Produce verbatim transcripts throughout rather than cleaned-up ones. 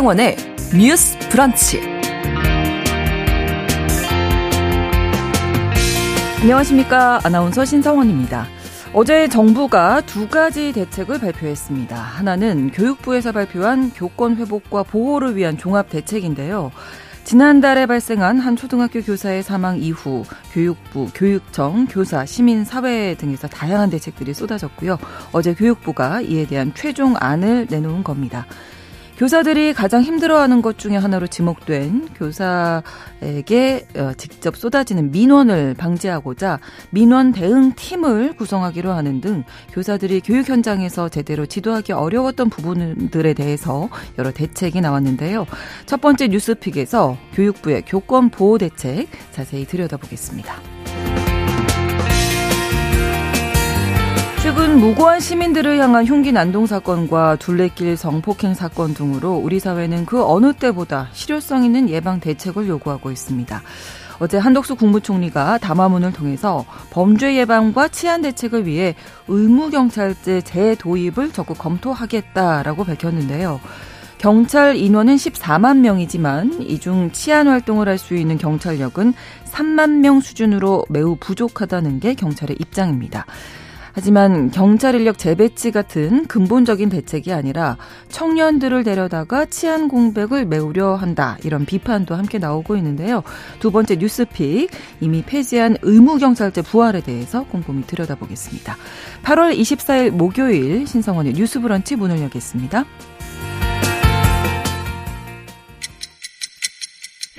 신성원의 뉴스 브런치. 안녕하십니까. 아나운서 신성원입니다. 어제 정부가 두 가지 대책을 발표했습니다. 하나는 교육부에서 발표한 교권 회복과 보호를 위한 종합 대책인데요. 지난달에 발생한 한 초등학교 교사의 사망 이후 교육부, 교육청, 교사, 시민, 사회 등에서 다양한 대책들이 쏟아졌고요. 어제 교육부가 이에 대한 최종안을 내놓은 겁니다. 교사들이 가장 힘들어하는 것 중에 하나로 지목된 교사에게 직접 쏟아지는 민원을 방지하고자 민원 대응팀을 구성하기로 하는 등 교사들이 교육 현장에서 제대로 지도하기 어려웠던 부분들에 대해서 여러 대책이 나왔는데요. 첫 번째 뉴스픽에서 교육부의 교권 보호 대책 자세히 들여다보겠습니다. 최근 무고한 시민들을 향한 흉기 난동 사건과 둘레길 성폭행 사건 등으로 우리 사회는 그 어느 때보다 실효성 있는 예방 대책을 요구하고 있습니다. 어제 한덕수 국무총리가 담화문을 통해서 범죄 예방과 치안 대책을 위해 의무경찰제 재도입을 적극 검토하겠다라고 밝혔는데요. 경찰 인원은 십사만 명이지만 이 중 치안 활동을 할 수 있는 경찰력은 삼만 명 수준으로 매우 부족하다는 게 경찰의 입장입니다. 하지만 경찰 인력 재배치 같은 근본적인 대책이 아니라 청년들을 데려다가 치안 공백을 메우려 한다. 이런 비판도 함께 나오고 있는데요. 두 번째 뉴스픽, 이미 폐지한 의무경찰제 부활에 대해서 꼼꼼히 들여다보겠습니다. 팔월 이십사일 목요일 신성원의 뉴스브런치 문을 열겠습니다.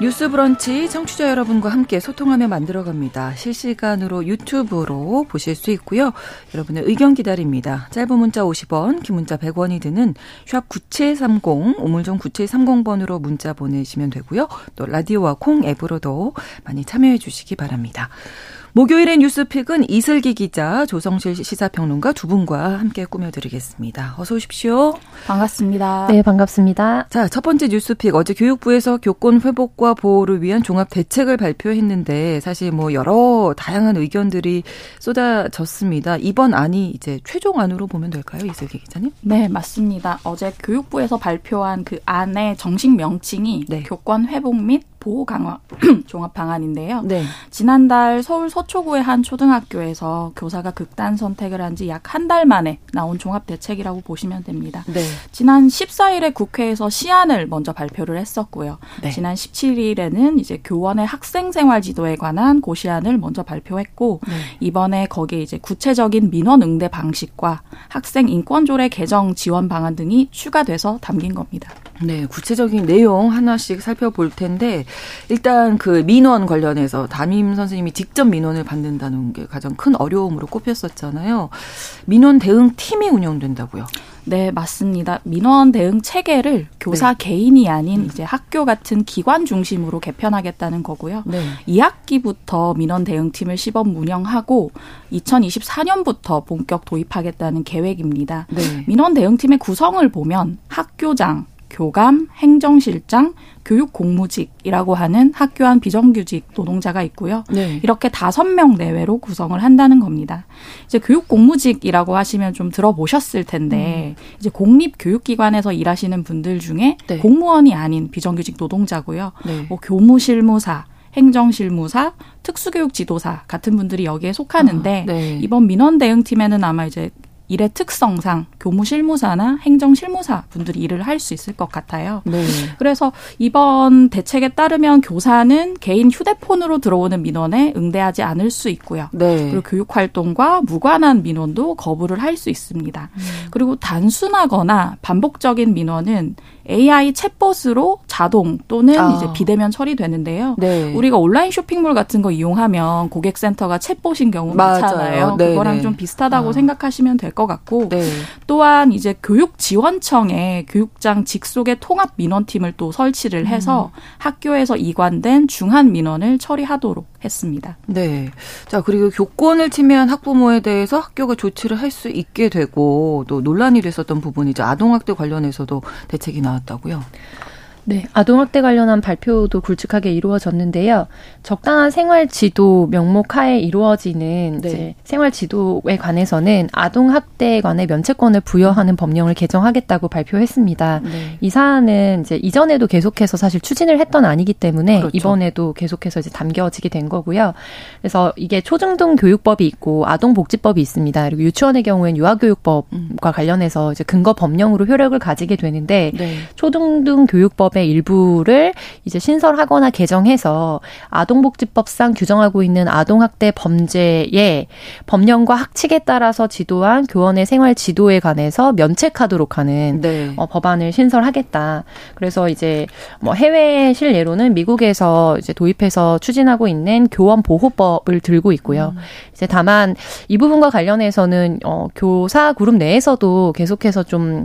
뉴스 브런치 청취자 여러분과 함께 소통하며 만들어갑니다. 실시간으로 유튜브로 보실 수 있고요. 여러분의 의견 기다립니다. 짧은 문자 오십 원, 긴 문자 백 원이 드는 샵 구칠삼공, 우물정 구칠삼공 번으로 문자 보내시면 되고요. 또 라디오와 콩 앱으로도 많이 참여해 주시기 바랍니다. 목요일의 뉴스픽은 이슬기 기자, 조성실 시사평론가 두 분과 함께 꾸며드리겠습니다. 어서 오십시오. 반갑습니다. 네, 반갑습니다. 자, 첫 번째 뉴스픽, 어제 교육부에서 교권 회복과 보호를 위한 종합 대책을 발표했는데 사실 뭐 여러 다양한 의견들이 쏟아졌습니다. 이번 안이 이제 최종안으로 보면 될까요, 이슬기 기자님? 네, 맞습니다. 어제 교육부에서 발표한 그 안의 정식 명칭이 네. 교권 회복 및 보호 강화 종합 방안인데요. 네. 지난달 서울 서초구의 한 초등학교에서 교사가 극단 선택을 한 지 약 한 달 만에 나온 종합 대책이라고 보시면 됩니다. 네. 지난 십사일에 국회에서 시안을 먼저 발표를 했었고요. 네. 지난 십칠일에는 이제 교원의 학생 생활 지도에 관한 고시안을 먼저 발표했고 네. 이번에 거기에 이제 구체적인 민원 응대 방식과 학생 인권조례 개정 지원 방안 등이 추가돼서 담긴 겁니다. 네, 구체적인 내용 하나씩 살펴볼 텐데 일단 그 민원 관련해서 담임 선생님이 직접 민원을 받는다는 게 가장 큰 어려움으로 꼽혔었잖아요. 민원 대응 팀이 운영된다고요? 네, 맞습니다. 민원 대응 체계를 교사 네. 개인이 아닌 이제 학교 같은 기관 중심으로 개편하겠다는 거고요. 네. 이 학기부터 민원 대응 팀을 시범 운영하고 이천이십사년부터 본격 도입하겠다는 계획입니다. 네. 민원 대응 팀의 구성을 보면 학교장, 교감, 행정실장, 교육공무직이라고 하는 학교 안 비정규직 노동자가 있고요. 네. 이렇게 다섯 명 내외로 구성을 한다는 겁니다. 이제 교육공무직이라고 하시면 좀 들어보셨을 텐데 음. 이제 공립교육기관에서 일하시는 분들 중에 네. 공무원이 아닌 비정규직 노동자고요. 네. 뭐 교무실무사, 행정실무사, 특수교육지도사 같은 분들이 여기에 속하는데 아, 네. 이번 민원대응팀에는 아마 이제 일의 특성상 교무실무사나 행정실무사 분들이 일을 할 수 있을 것 같아요. 네. 그래서 이번 대책에 따르면 교사는 개인 휴대폰으로 들어오는 민원에 응대하지 않을 수 있고요. 네. 그리고 교육활동과 무관한 민원도 거부를 할 수 있습니다. 음. 그리고 단순하거나 반복적인 민원은 에이아이 챗봇으로 자동 또는 아. 이제 비대면 처리되는데요. 네. 우리가 온라인 쇼핑몰 같은 거 이용하면 고객센터가 챗봇인 경우 많잖아요. 네, 그거랑 네. 좀 비슷하다고 아. 생각하시면 될 것 같고 네. 또한 이제 교육지원청에 교육장 직속의 통합 민원팀을 또 설치를 해서 음. 학교에서 이관된 중한 민원을 처리하도록 했습니다. 네. 자, 그리고 교권을 침해한 학부모에 대해서 학교가 조치를 할 수 있게 되고 또 논란이 됐었던 부분이 이제 아동학대 관련해서도 대책이 나왔다고요? 네, 아동학대 관련한 발표도 굵직하게 이루어졌는데요. 적당한 생활지도 명목하에 이루어지는 네. 이제 생활지도에 관해서는 아동학대에 관해 면책권을 부여하는 법령을 개정하겠다고 발표했습니다. 네. 이 사안은 이제 이전에도 계속해서 사실 추진을 했던 안이기 때문에 그렇죠. 이번에도 계속해서 이제 담겨지게 된 거고요. 그래서 이게 초중등 교육법이 있고 아동복지법이 있습니다. 그리고 유치원의 경우에는 유아교육법과 관련해서 이제 근거 법령으로 효력을 가지게 되는데 네. 초중등 교육법 의 일부를 이제 신설하거나 개정해서 아동복지법상 규정하고 있는 아동학대 범죄의 법령과 학칙에 따라서 지도한 교원의 생활 지도에 관해서 면책하도록 하는 네. 어, 법안을 신설하겠다. 그래서 이제 뭐 해외 실례로는 미국에서 이제 도입해서 추진하고 있는 교원 보호법을 들고 있고요. 음. 이제 다만 이 부분과 관련해서는 어, 교사 그룹 내에서도 계속해서 좀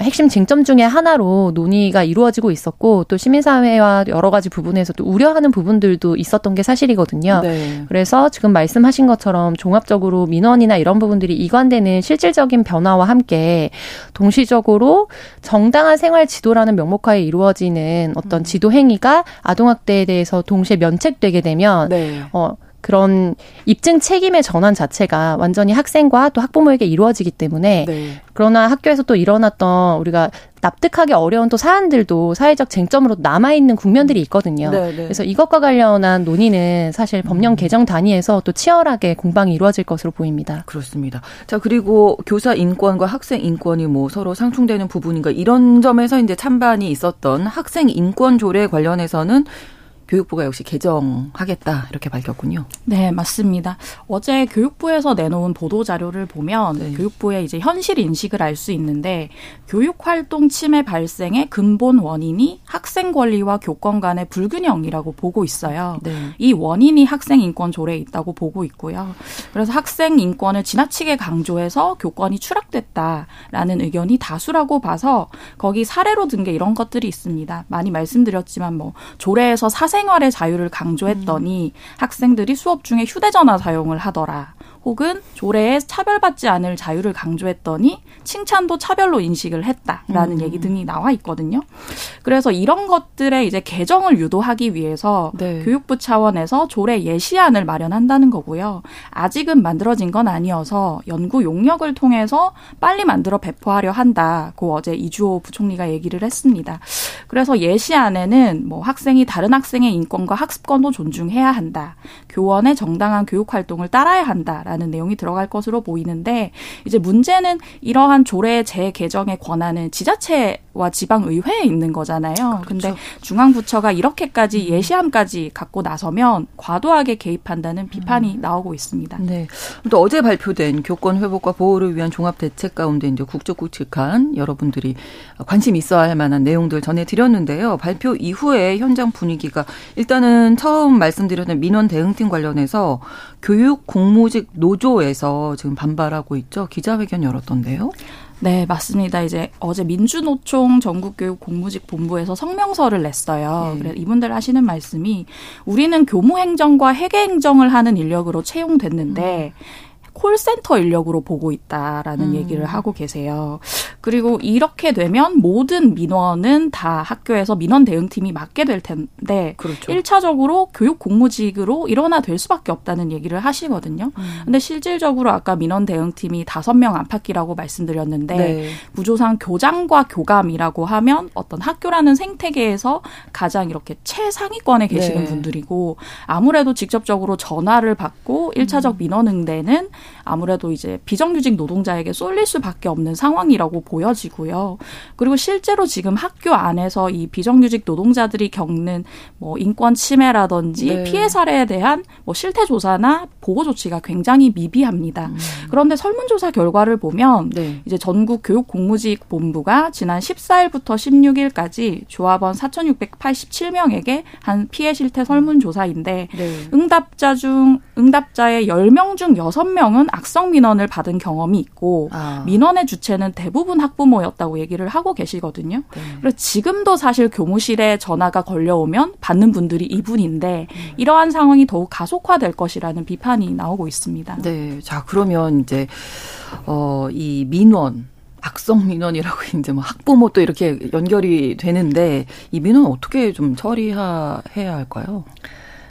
핵심 쟁점 중에 하나로 논의가 이루어지고 있었고 또 시민사회와 여러 가지 부분에서 또 우려하는 부분들도 있었던 게 사실이거든요. 네. 그래서 지금 말씀하신 것처럼 종합적으로 민원이나 이런 부분들이 이관되는 실질적인 변화와 함께 동시적으로 정당한 생활 지도라는 명목하에 이루어지는 어떤 지도 행위가 아동학대에 대해서 동시에 면책되게 되면 네. 어, 그런 입증 책임의 전환 자체가 완전히 학생과 또 학부모에게 이루어지기 때문에 네. 그러나 학교에서 또 일어났던 우리가 납득하기 어려운 또 사안들도 사회적 쟁점으로 남아있는 국면들이 있거든요. 네네. 그래서 이것과 관련한 논의는 사실 법령 개정 단위에서 또 치열하게 공방이 이루어질 것으로 보입니다. 그렇습니다. 자, 그리고 교사 인권과 학생 인권이 뭐 서로 상충되는 부분인가 이런 점에서 이제 찬반이 있었던 학생 인권 조례 관련해서는 교육부가 역시 개정하겠다 이렇게 밝혔군요. 네, 맞습니다. 어제 교육부에서 내놓은 보도 자료를 보면 네. 교육부의 이제 현실 인식을 알 수 있는데 교육활동 침해 발생의 근본 원인이 학생 권리와 교권 간의 불균형이라고 보고 있어요. 네. 이 원인이 학생 인권 조례에 있다고 보고 있고요. 그래서 학생 인권을 지나치게 강조해서 교권이 추락됐다라는 의견이 다수라고 봐서 거기 사례로 든 게 이런 것들이 있습니다. 많이 말씀드렸지만 뭐 조례에서 사생 생활의 자유를 강조했더니 음. 학생들이 수업 중에 휴대전화 사용을 하더라. 혹은 조례에 차별받지 않을 자유를 강조했더니 칭찬도 차별로 인식을 했다라는 음. 얘기 등이 나와 있거든요. 그래서 이런 것들에 이제 개정을 유도하기 위해서 네. 교육부 차원에서 조례 예시안을 마련한다는 거고요. 아직은 만들어진 건 아니어서 연구 용역을 통해서 빨리 만들어 배포하려 한다고 어제 이주호 부총리가 얘기를 했습니다. 그래서 예시안에는 뭐 학생이 다른 학생의 인권과 학습권도 존중해야 한다. 교원의 정당한 교육 활동을 따라야 한다. 라는 내용이 들어갈 것으로 보이는데 이제 문제는 이러한 조례 재개정의 권한은 지자체와 지방의회에 있는 거잖아요. 그렇죠. 근데 중앙부처가 이렇게까지 예시함까지 갖고 나서면 과도하게 개입한다는 비판이 음. 나오고 있습니다. 네. 또 어제 발표된 교권 회복과 보호를 위한 종합대책 가운데 이제 굵직굵직한 여러분들이 관심 있어야 할 만한 내용들 전해드렸는데요. 발표 이후에 현장 분위기가 일단은 처음 말씀드렸던 민원 대응팀 관련해서 교육 공모직 노조에서 지금 반발하고 있죠. 기자회견 열었던데요. 네, 맞습니다. 이제 어제 민주노총 전국교육공무직본부에서 성명서를 냈어요. 네. 그래서 이분들 하시는 말씀이 우리는 교무행정과 회계행정을 하는 인력으로 채용됐는데 음. 콜센터 인력으로 보고 있다라는 음. 얘기를 하고 계세요. 그리고 이렇게 되면 모든 민원은 다 학교에서 민원 대응팀이 맡게 될 텐데 그렇죠. 일 차적으로 교육 공무직으로 일원화될 수밖에 없다는 얘기를 하시거든요. 음. 근데 실질적으로 아까 민원 대응팀이 다섯 명 안팎이라고 말씀드렸는데 네. 구조상 교장과 교감이라고 하면 어떤 학교라는 생태계에서 가장 이렇게 최상위권에 계시는 네. 분들이고 아무래도 직접적으로 전화를 받고 일 차적 음. 민원 응대는 아무래도 이제 비정규직 노동자에게 쏠릴 수밖에 없는 상황이라고 보여지고요. 그리고 실제로 지금 학교 안에서 이 비정규직 노동자들이 겪는 뭐 인권 침해라든지 네. 피해 사례에 대한 뭐 실태 조사나 보호 조치가 굉장히 미비합니다. 음. 그런데 설문조사 결과를 보면 네. 이제 전국 교육 공무직 본부가 지난 십사일부터 십육일까지 조합원 사천육백팔십칠 명에게 한 피해 실태 설문조사인데 네. 응답자 중 응답자의 열 명 중 여섯 명 은 악성 민원을 받은 경험이 있고 아. 민원의 주체는 대부분 학부모였다고 얘기를 하고 계시거든요. 네. 그래서 지금도 사실 교무실에 전화가 걸려오면 받는 분들이 이분인데 음. 이러한 상황이 더욱 가속화될 것이라는 비판이 나오고 있습니다. 네, 자 그러면 이제 어, 이 민원 악성 민원이라고 이제 뭐 학부모 또 이렇게 연결이 되는데 이 민원 어떻게 좀 처리해야 할까요?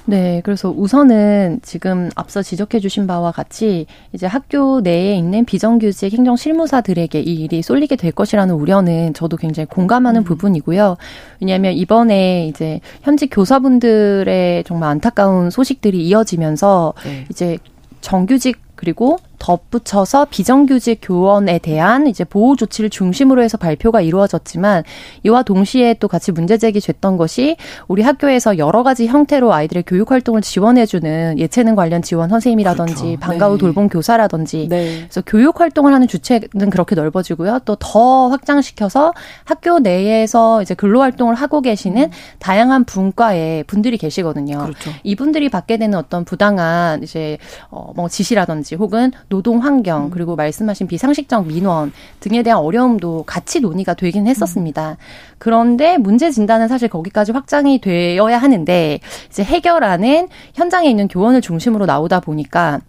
네, 그래서 우선은 지금 앞서 지적해 주신 바와 같이 이제 학교 내에 있는 비정규직 행정 실무사들에게 이 일이 쏠리게 될 것이라는 우려는 저도 굉장히 공감하는 음. 부분이고요. 왜냐하면 이번에 이제 현직 교사분들의 정말 안타까운 소식들이 이어지면서 네. 이제 정규직 그리고 덧붙여서 비정규직 교원에 대한 이제 보호 조치를 중심으로 해서 발표가 이루어졌지만 이와 동시에 또 같이 문제 제기됐던 것이 우리 학교에서 여러 가지 형태로 아이들의 교육 활동을 지원해주는 예체능 관련 지원 선생님이라든지 그렇죠. 방과 후 네. 돌봄 교사라든지 네. 그래서 교육 활동을 하는 주체는 그렇게 넓어지고요. 또 더 확장시켜서 학교 내에서 이제 근로 활동을 하고 계시는 음. 다양한 분과의 분들이 계시거든요. 그렇죠. 이분들이 받게 되는 어떤 부당한 이제 어, 뭐 지시라든지 혹은 노동 환경 그리고 말씀하신 비상식적 민원 등에 대한 어려움도 같이 논의가 되긴 했었습니다. 그런데 문제 진단은 사실 거기까지 확장이 되어야 하는데 이제 해결안은 현장에 있는 교원을 중심으로 나오다 보니까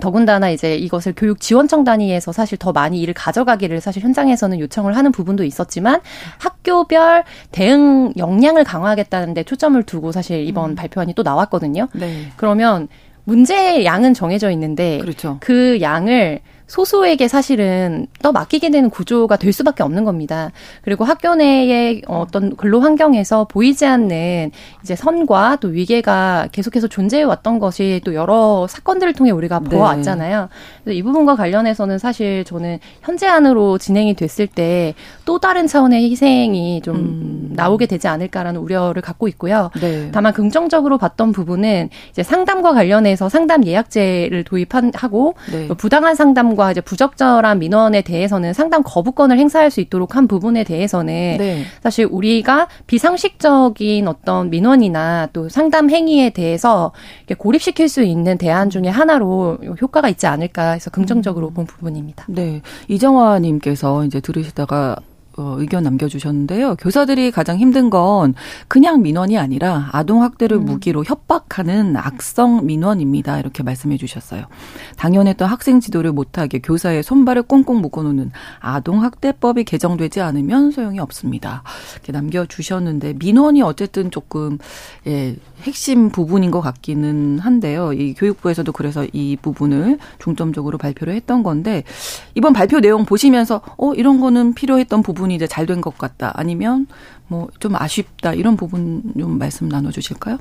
더군다나 이제 이것을 교육 지원청 단위에서 사실 더 많이 일을 가져가기를 사실 현장에서는 요청을 하는 부분도 있었지만 학교별 대응 역량을 강화하겠다는 데 초점을 두고 사실 이번 음. 발표안이 또 나왔거든요. 네. 그러면 문제의 양은 정해져 있는데 그렇죠. 그 양을 소수에게 사실은 더 맡기게 되는 구조가 될 수밖에 없는 겁니다. 그리고 학교 내의 어떤 근로 환경에서 보이지 않는 이제 선과 또 위계가 계속해서 존재해왔던 것이 또 여러 사건들을 통해 우리가 네. 보아왔잖아요. 그래서 이 부분과 관련해서는 사실 저는 현재 안으로 진행이 됐을 때 또 다른 차원의 희생이 좀 음. 나오게 되지 않을까라는 우려를 갖고 있고요. 네. 다만 긍정적으로 봤던 부분은 이제 상담과 관련해서 상담 예약제를 도입하고 네. 부당한 상담과 이제 부적절한 민원에 대해서는 상담 거부권을 행사할 수 있도록 한 부분에 대해서는 네. 사실 우리가 비상식적인 어떤 민원이나 또 상담 행위에 대해서 이렇게 고립시킬 수 있는 대안 중에 하나로 효과가 있지 않을까 해서 긍정적으로 본 부분입니다. 네, 이정화 님께서 이제 들으시다가 어, 의견 남겨주셨는데요. 교사들이 가장 힘든 건 그냥 민원이 아니라 아동학대를 음. 무기로 협박하는 악성 민원입니다. 이렇게 말씀해 주셨어요. 당연했던 학생 지도를 못하게 교사의 손발을 꽁꽁 묶어놓는 아동학대법이 개정되지 않으면 소용이 없습니다. 이렇게 남겨주셨는데 민원이 어쨌든 조금 예, 핵심 부분인 것 같기는 한데요. 이 교육부에서도 그래서 이 부분을 중점적으로 발표를 했던 건데 이번 발표 내용 보시면서 어 이런 거는 필요했던 부분 이제 잘 된 것 같다. 아니면 뭐 좀 아쉽다. 이런 부분 좀 말씀 나눠주실까요?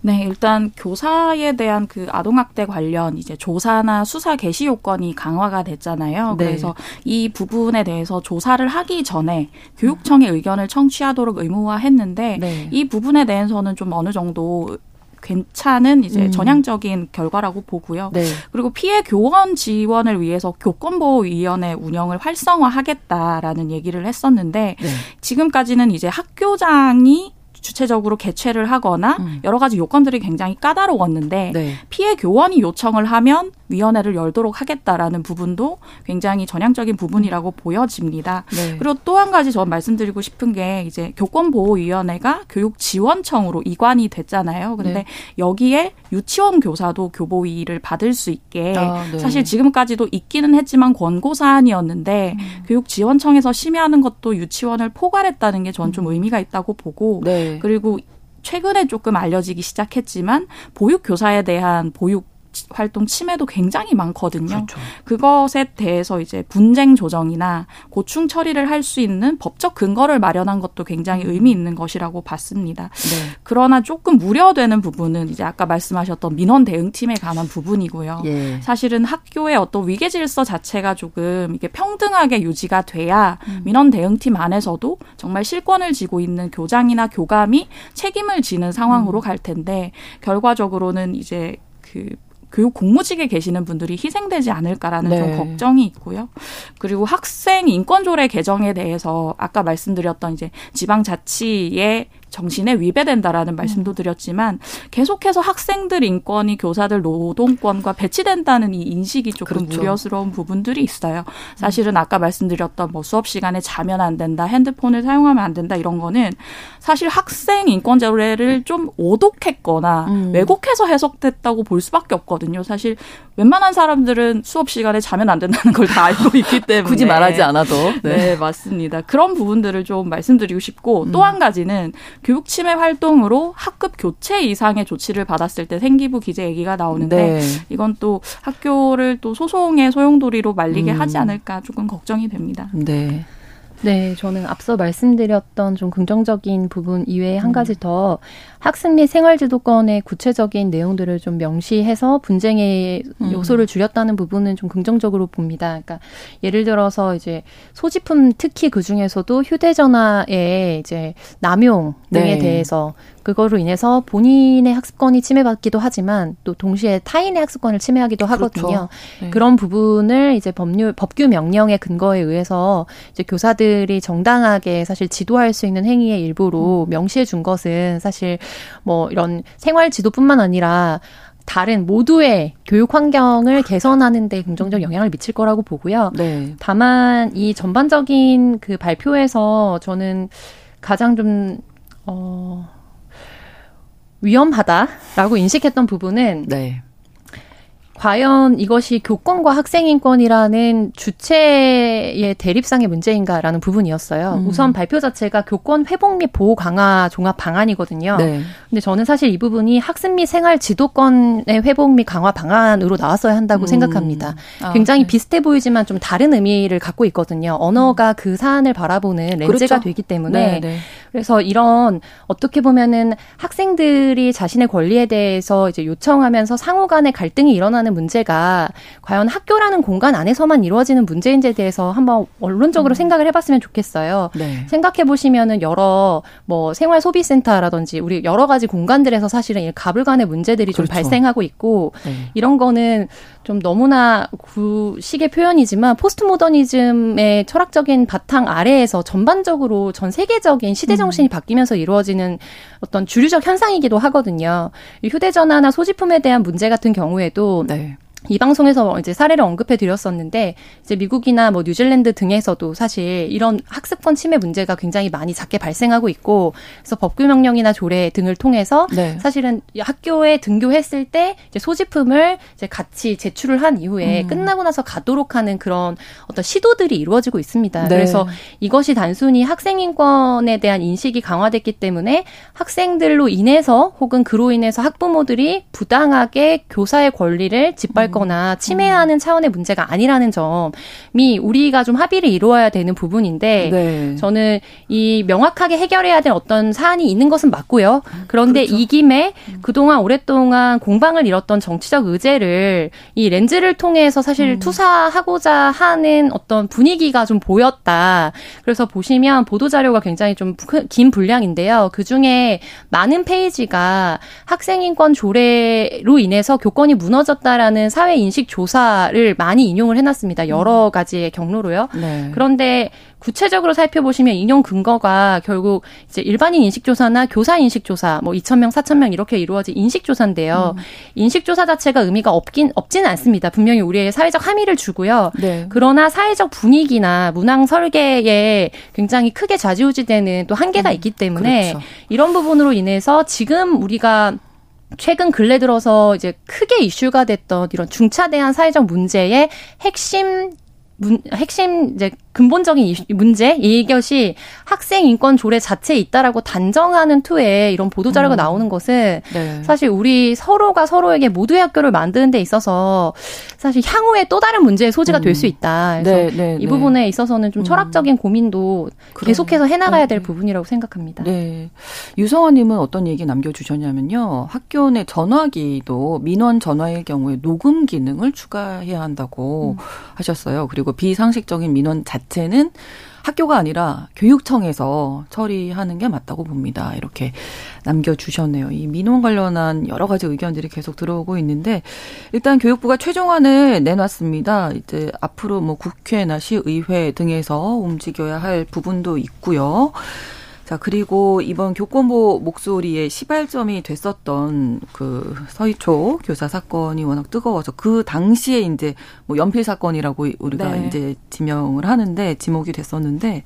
네, 일단 교사에 대한 그 아동학대 관련 이제 조사나 수사 개시 요건이 강화가 됐잖아요. 네. 그래서 이 부분에 대해서 조사를 하기 전에 교육청의 의견을 청취하도록 의무화했는데 네. 이 부분에 대해서는 좀 어느 정도 괜찮은 이제 음. 전향적인 결과라고 보고요. 네. 그리고 피해 교원 지원을 위해서 교권보호위원회 운영을 활성화하겠다라는 얘기를 했었는데 네. 지금까지는 이제 학교장이 주체적으로 개최를 하거나 음. 여러 가지 요건들이 굉장히 까다로웠는데 네. 피해 교원이 요청을 하면 위원회를 열도록 하겠다라는 부분도 굉장히 전향적인 부분이라고 보여집니다. 네. 그리고 또 한 가지 저는 말씀드리고 싶은 게 이제 교권보호위원회가 교육지원청으로 이관이 됐잖아요. 그런데 네. 여기에 유치원 교사도 교보위를 받을 수 있게 아, 네. 사실 지금까지도 있기는 했지만 권고사안이었는데 음. 교육지원청에서 심의하는 것도 유치원을 포괄했다는 게 저는 좀 음. 의미가 있다고 보고 네. 그리고 최근에 조금 알려지기 시작했지만 보육교사에 대한 보육 활동 침해도 굉장히 많거든요. 그렇죠. 그것에 대해서 이제 분쟁 조정이나 고충 처리를 할 수 있는 법적 근거를 마련한 것도 굉장히 의미 있는 것이라고 봤습니다. 네. 그러나 조금 우려되는 부분은 이제 아까 말씀하셨던 민원 대응팀에 관한 부분이고요. 예. 사실은 학교의 어떤 위계 질서 자체가 조금 이게 평등하게 유지가 돼야 음. 민원 대응팀 안에서도 정말 실권을 쥐고 있는 교장이나 교감이 책임을 지는 상황으로 음. 갈 텐데 결과적으로는 이제 그 교육 공무직에 계시는 분들이 희생되지 않을까라는 네. 좀 걱정이 있고요. 그리고 학생 인권조례 개정에 대해서 아까 말씀드렸던 이제 지방자치의 정신에 위배된다라는 말씀도 드렸지만 계속해서 학생들 인권이 교사들 노동권과 배치된다는 이 인식이 조금 그렇죠. 우려스러운 부분들이 있어요. 사실은 아까 말씀드렸던 뭐 수업 시간에 자면 안 된다, 핸드폰을 사용하면 안 된다 이런 거는 사실 학생 인권조례를 좀 오독했거나 음. 왜곡해서 해석됐다고 볼 수밖에 없거든요. 사실 웬만한 사람들은 수업 시간에 자면 안 된다는 걸 다 알고 있기 때문에 굳이 말하지 않아도 네. 네, 맞습니다. 그런 부분들을 좀 말씀드리고 싶고 음. 또 한 가지는 교육 침해 활동으로 학급 교체 이상의 조치를 받았을 때 생기부 기재 얘기가 나오는데 네. 이건 또 학교를 또 소송의 소용돌이로 말리게 음. 하지 않을까 조금 걱정이 됩니다. 네. 네, 저는 앞서 말씀드렸던 좀 긍정적인 부분 이외에 한 가지 더 학습 및 생활지도권의 구체적인 내용들을 좀 명시해서 분쟁의 음. 요소를 줄였다는 부분은 좀 긍정적으로 봅니다. 그러니까 예를 들어서 이제 소지품 특히 그 중에서도 휴대전화의 이제 남용 등에 네. 대해서 그거로 인해서 본인의 학습권이 침해받기도 하지만 또 동시에 타인의 학습권을 침해하기도 하거든요. 그렇죠. 네. 그런 부분을 이제 법률, 법규 명령의 근거에 의해서 이제 교사들이 정당하게 사실 지도할 수 있는 행위의 일부로 음. 명시해 준 것은 사실 뭐 이런 생활 지도뿐만 아니라 다른 모두의 교육 환경을 개선하는 데 긍정적 영향을 미칠 거라고 보고요. 네. 다만 이 전반적인 그 발표에서 저는 가장 좀, 어, 위험하다라고 인식했던 부분은 네. 과연 이것이 교권과 학생인권이라는 주체의 대립상의 문제인가라는 부분이었어요. 음. 우선 발표 자체가 교권 회복 및 보호 강화 종합 방안이거든요. 네. 근데 저는 사실 이 부분이 학습 및 생활 지도권의 회복 및 강화 방안으로 나왔어야 한다고 음. 생각합니다. 아, 굉장히 네. 비슷해 보이지만 좀 다른 의미를 갖고 있거든요. 언어가 음. 그 사안을 바라보는 렌즈가 그렇죠. 되기 때문에. 네, 네. 그래서 이런 어떻게 보면은 학생들이 자신의 권리에 대해서 이제 요청하면서 상호 간의 갈등이 일어나는 문제가 과연 학교라는 공간 안에서만 이루어지는 문제인지에 대해서 한번 원론적으로 음. 생각을 해봤으면 좋겠어요. 네. 생각해보시면은 여러 뭐 생활소비센터라든지 우리 여러 가지 공간들에서 사실은 가불간의 문제들이 그렇죠. 좀 발생하고 있고 네. 이런 거는 좀 너무나 구식의 표현이지만 포스트 모더니즘의 철학적인 바탕 아래에서 전반적으로 전 세계적인 시대 정신이 음. 바뀌면서 이루어지는 어떤 주류적 현상이기도 하거든요. 휴대전화나 소지품에 대한 문제 같은 경우에도 네. 이 방송에서 이제 사례를 언급해 드렸었는데 이제 미국이나 뭐 뉴질랜드 등에서도 사실 이런 학습권 침해 문제가 굉장히 많이 작게 발생하고 있고 그래서 법규 명령이나 조례 등을 통해서 네. 사실은 학교에 등교했을 때 이제 소지품을 이제 같이 제출을 한 이후에 음. 끝나고 나서 가도록 하는 그런 어떤 시도들이 이루어지고 있습니다. 네. 그래서 이것이 단순히 학생 인권에 대한 인식이 강화됐기 때문에 학생들로 인해서 혹은 그로 인해서 학부모들이 부당하게 교사의 권리를 짓밟 거나 침해하는 음. 차원의 문제가 아니라는 점이 우리가 좀 합의를 이루어야 되는 부분인데 네. 저는 이 명확하게 해결해야 될 어떤 사안이 있는 것은 맞고요. 그런데 그렇죠. 이 김에 그동안 오랫동안 공방을 잃었던 정치적 의제를 이 렌즈를 통해서 사실 음. 투사하고자 하는 어떤 분위기가 좀 보였다. 그래서 보시면 보도자료가 굉장히 좀 긴 분량인데요. 그중에 많은 페이지가 학생인권 조례로 인해서 교권이 무너졌다라는 사회인식 조사를 많이 인용을 해놨습니다. 여러 가지의 경로로요. 네. 그런데 구체적으로 살펴보시면 인용 근거가 결국 이제 일반인 인식조사나 교사 인식조사, 뭐 이천 명, 사천 명 이렇게 이루어진 인식조사인데요. 음. 인식조사 자체가 의미가 없긴, 없지는 않습니다. 분명히 우리의 사회적 함의를 주고요. 네. 그러나 사회적 분위기나 문항 설계에 굉장히 크게 좌지우지되는 또 한계가 음. 있기 때문에 그렇죠. 이런 부분으로 인해서 지금 우리가 최근 근래 들어서 이제 크게 이슈가 됐던 이런 중차대한 사회적 문제의 핵심 문, 핵심 이제 근본적인 이슈, 문제 이것이 학생 인권 조례 자체에 있다라고 단정하는 투에 이런 보도 자료가 음. 나오는 것은 네. 사실 우리 서로가 서로에게 모두의 학교를 만드는 데 있어서 사실 향후에 또 다른 문제의 소지가 음. 될 수 있다. 그래서 네, 네, 이 네. 부분에 있어서는 좀 음. 철학적인 고민도 그러네. 계속해서 해나가야 될 네. 부분이라고 생각합니다. 네, 유성원님은 어떤 얘기 남겨주셨냐면요. 학교 내 전화기도 민원 전화의 경우에 녹음 기능을 추가해야 한다고 음. 하셨어요. 그리고 비상식적인 민원 자체 는 학교가 아니라 교육청에서 처리하는 게 맞다고 봅니다. 이렇게 남겨주셨네요. 이 민원 관련한 여러 가지 의견들이 계속 들어오고 있는데 일단 교육부가 최종안을 내놨습니다. 이제 앞으로 뭐 국회나 시의회 등에서 움직여야 할 부분도 있고요. 자, 그리고 이번 교권보 목소리의 시발점이 됐었던 그 서희초 교사 사건이 워낙 뜨거워서 그 당시에 이제 뭐 연필 사건이라고 우리가 네. 이제 지명을 하는데 지목이 됐었는데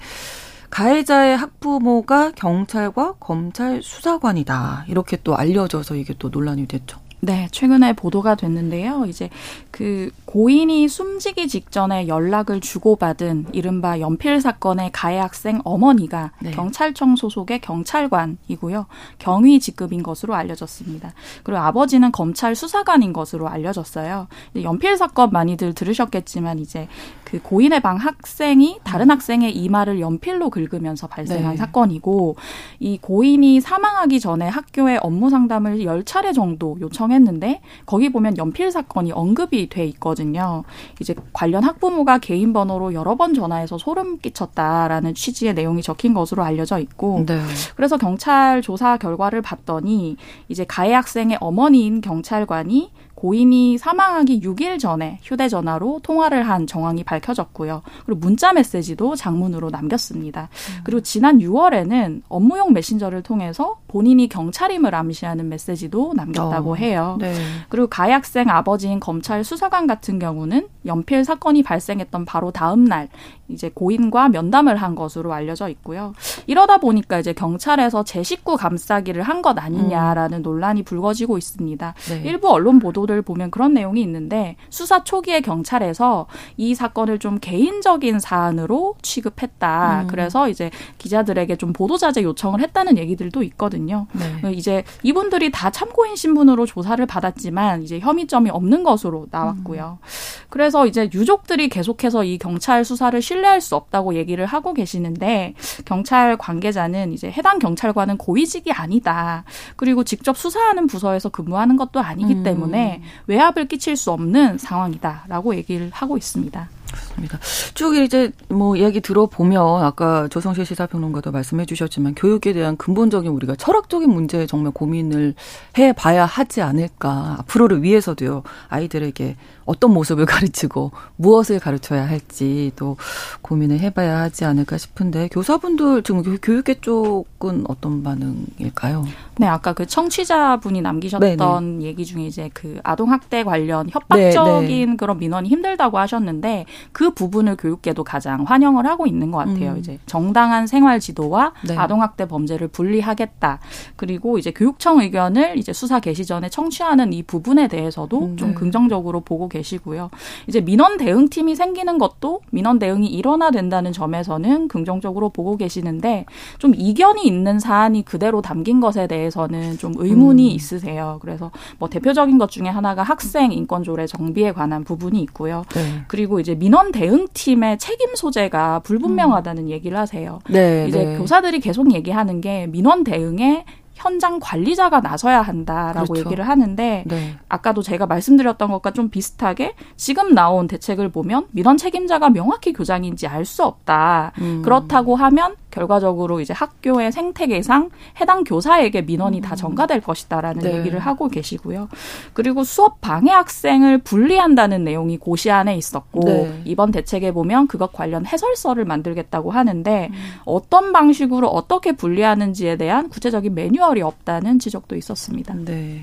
가해자의 학부모가 경찰과 검찰 수사관이다. 이렇게 또 알려져서 이게 또 논란이 됐죠. 네, 최근에 보도가 됐는데요. 이제 그 고인이 숨지기 직전에 연락을 주고받은 이른바 연필 사건의 가해 학생 어머니가 네. 경찰청 소속의 경찰관이고요. 경위 직급인 것으로 알려졌습니다. 그리고 아버지는 검찰 수사관인 것으로 알려졌어요. 연필 사건 많이들 들으셨겠지만 이제 그 고인의 방 학생이 다른 학생의 이마를 연필로 긁으면서 발생한 네. 사건이고 이 고인이 사망하기 전에 학교에 업무 상담을 열 차례 정도 요청했습니다. 했는데 거기 보면 연필 사건이 언급이 돼 있거든요. 이제 관련 학부모가 개인 번호로 여러 번 전화해서 소름 끼쳤다라는 취지의 내용이 적힌 것으로 알려져 있고 네. 그래서 경찰 조사 결과를 봤더니 이제 가해 학생의 어머니인 경찰관이 고인이 사망하기 육 일 전에 휴대전화로 통화를 한 정황이 밝혀졌고요. 그리고 문자메시지도 장문으로 남겼습니다. 그리고 지난 유월에는 업무용 메신저를 통해서 본인이 경찰임을 암시하는 메시지도 남겼다고 어, 해요. 네. 그리고 가해 학생 아버지인 검찰 수사관 같은 경우는 연필 사건이 발생했던 바로 다음 날 이제 고인과 면담을 한 것으로 알려져 있고요. 이러다 보니까 이제 경찰에서 제 식구 감싸기를 한 것 아니냐라는 음. 논란이 불거지고 있습니다. 네. 일부 언론 보도를 보면 그런 내용이 있는데 수사 초기에 경찰에서 이 사건을 좀 개인적인 사안으로 취급했다. 음. 그래서 이제 기자들에게 좀 보도자제 요청을 했다는 얘기들도 있거든요. 네. 이제 이분들이 다 참고인 신분으로 조사를 받았지만 이제 혐의점이 없는 것으로 나왔고요. 음. 그래서 이제 유족들이 계속해서 이 경찰 수사를 신뢰할 수 없다고 얘기를 하고 계시는데 경찰 관계자는 이제 해당 경찰관은 고위직이 아니다. 그리고 직접 수사하는 부서에서 근무하는 것도 아니기 음. 때문에 외압을 끼칠 수 없는 상황이다라고 얘기를 하고 있습니다. 그렇습니다. 쭉 이제 뭐 이야기 들어보면 아까 조성실 시사평론가도 말씀해 주셨지만 교육에 대한 근본적인 우리가 철학적인 문제에 정말 고민을 해봐야 하지 않을까. 앞으로를 위해서도요. 아이들에게 어떤 모습을 가르치고 무엇을 가르쳐야 할지 또 고민을 해봐야 하지 않을까 싶은데 교사분들 지금 교육계 쪽은 어떤 반응일까요? 네, 아까 그 청취자분이 남기셨던 네네. 얘기 중에 이제 그 아동학대 관련 협박적인 네네. 그런 민원이 힘들다고 하셨는데 그 부분을 교육계도 가장 환영을 하고 있는 것 같아요. 음. 이제 정당한 생활 지도와 네. 아동학대 범죄를 분리하겠다. 그리고 이제 교육청 의견을 이제 수사 개시 전에 청취하는 이 부분에 대해서도 음. 좀 네. 긍정적으로 보고 계시고요. 이제 민원 대응팀이 생기는 것도 민원 대응이 일원화된다는 점에서는 긍정적으로 보고 계시는데 좀 이견이 있는 사안이 그대로 담긴 것에 대해서는 좀 의문이 음. 있으세요. 그래서 뭐 대표적인 것 중에 하나가 학생 인권조례 정비에 관한 부분이 있고요. 네. 그리고 이제 민원 대응팀의 책임 소재가 불분명하다는 음. 얘기를 하세요. 네, 이제 네. 교사들이 계속 얘기하는 게 민원 대응에 현장 관리자가 나서야 한다라고 그렇죠. 얘기를 하는데 네. 아까도 제가 말씀드렸던 것과 좀 비슷하게 지금 나온 대책을 보면 민원 책임자가 명확히 교장인지 알 수 없다. 음. 그렇다고 하면 결과적으로 이제 학교의 생태계상 해당 교사에게 민원이 다 전가될 것이다라는 네. 얘기를 하고 계시고요. 그리고 수업 방해 학생을 분리한다는 내용이 고시안에 있었고 네. 이번 대책에 보면 그것 관련 해설서를 만들겠다고 하는데 음. 어떤 방식으로 어떻게 분리하는지에 대한 구체적인 매뉴얼이 없다는 지적도 있었습니다. 네.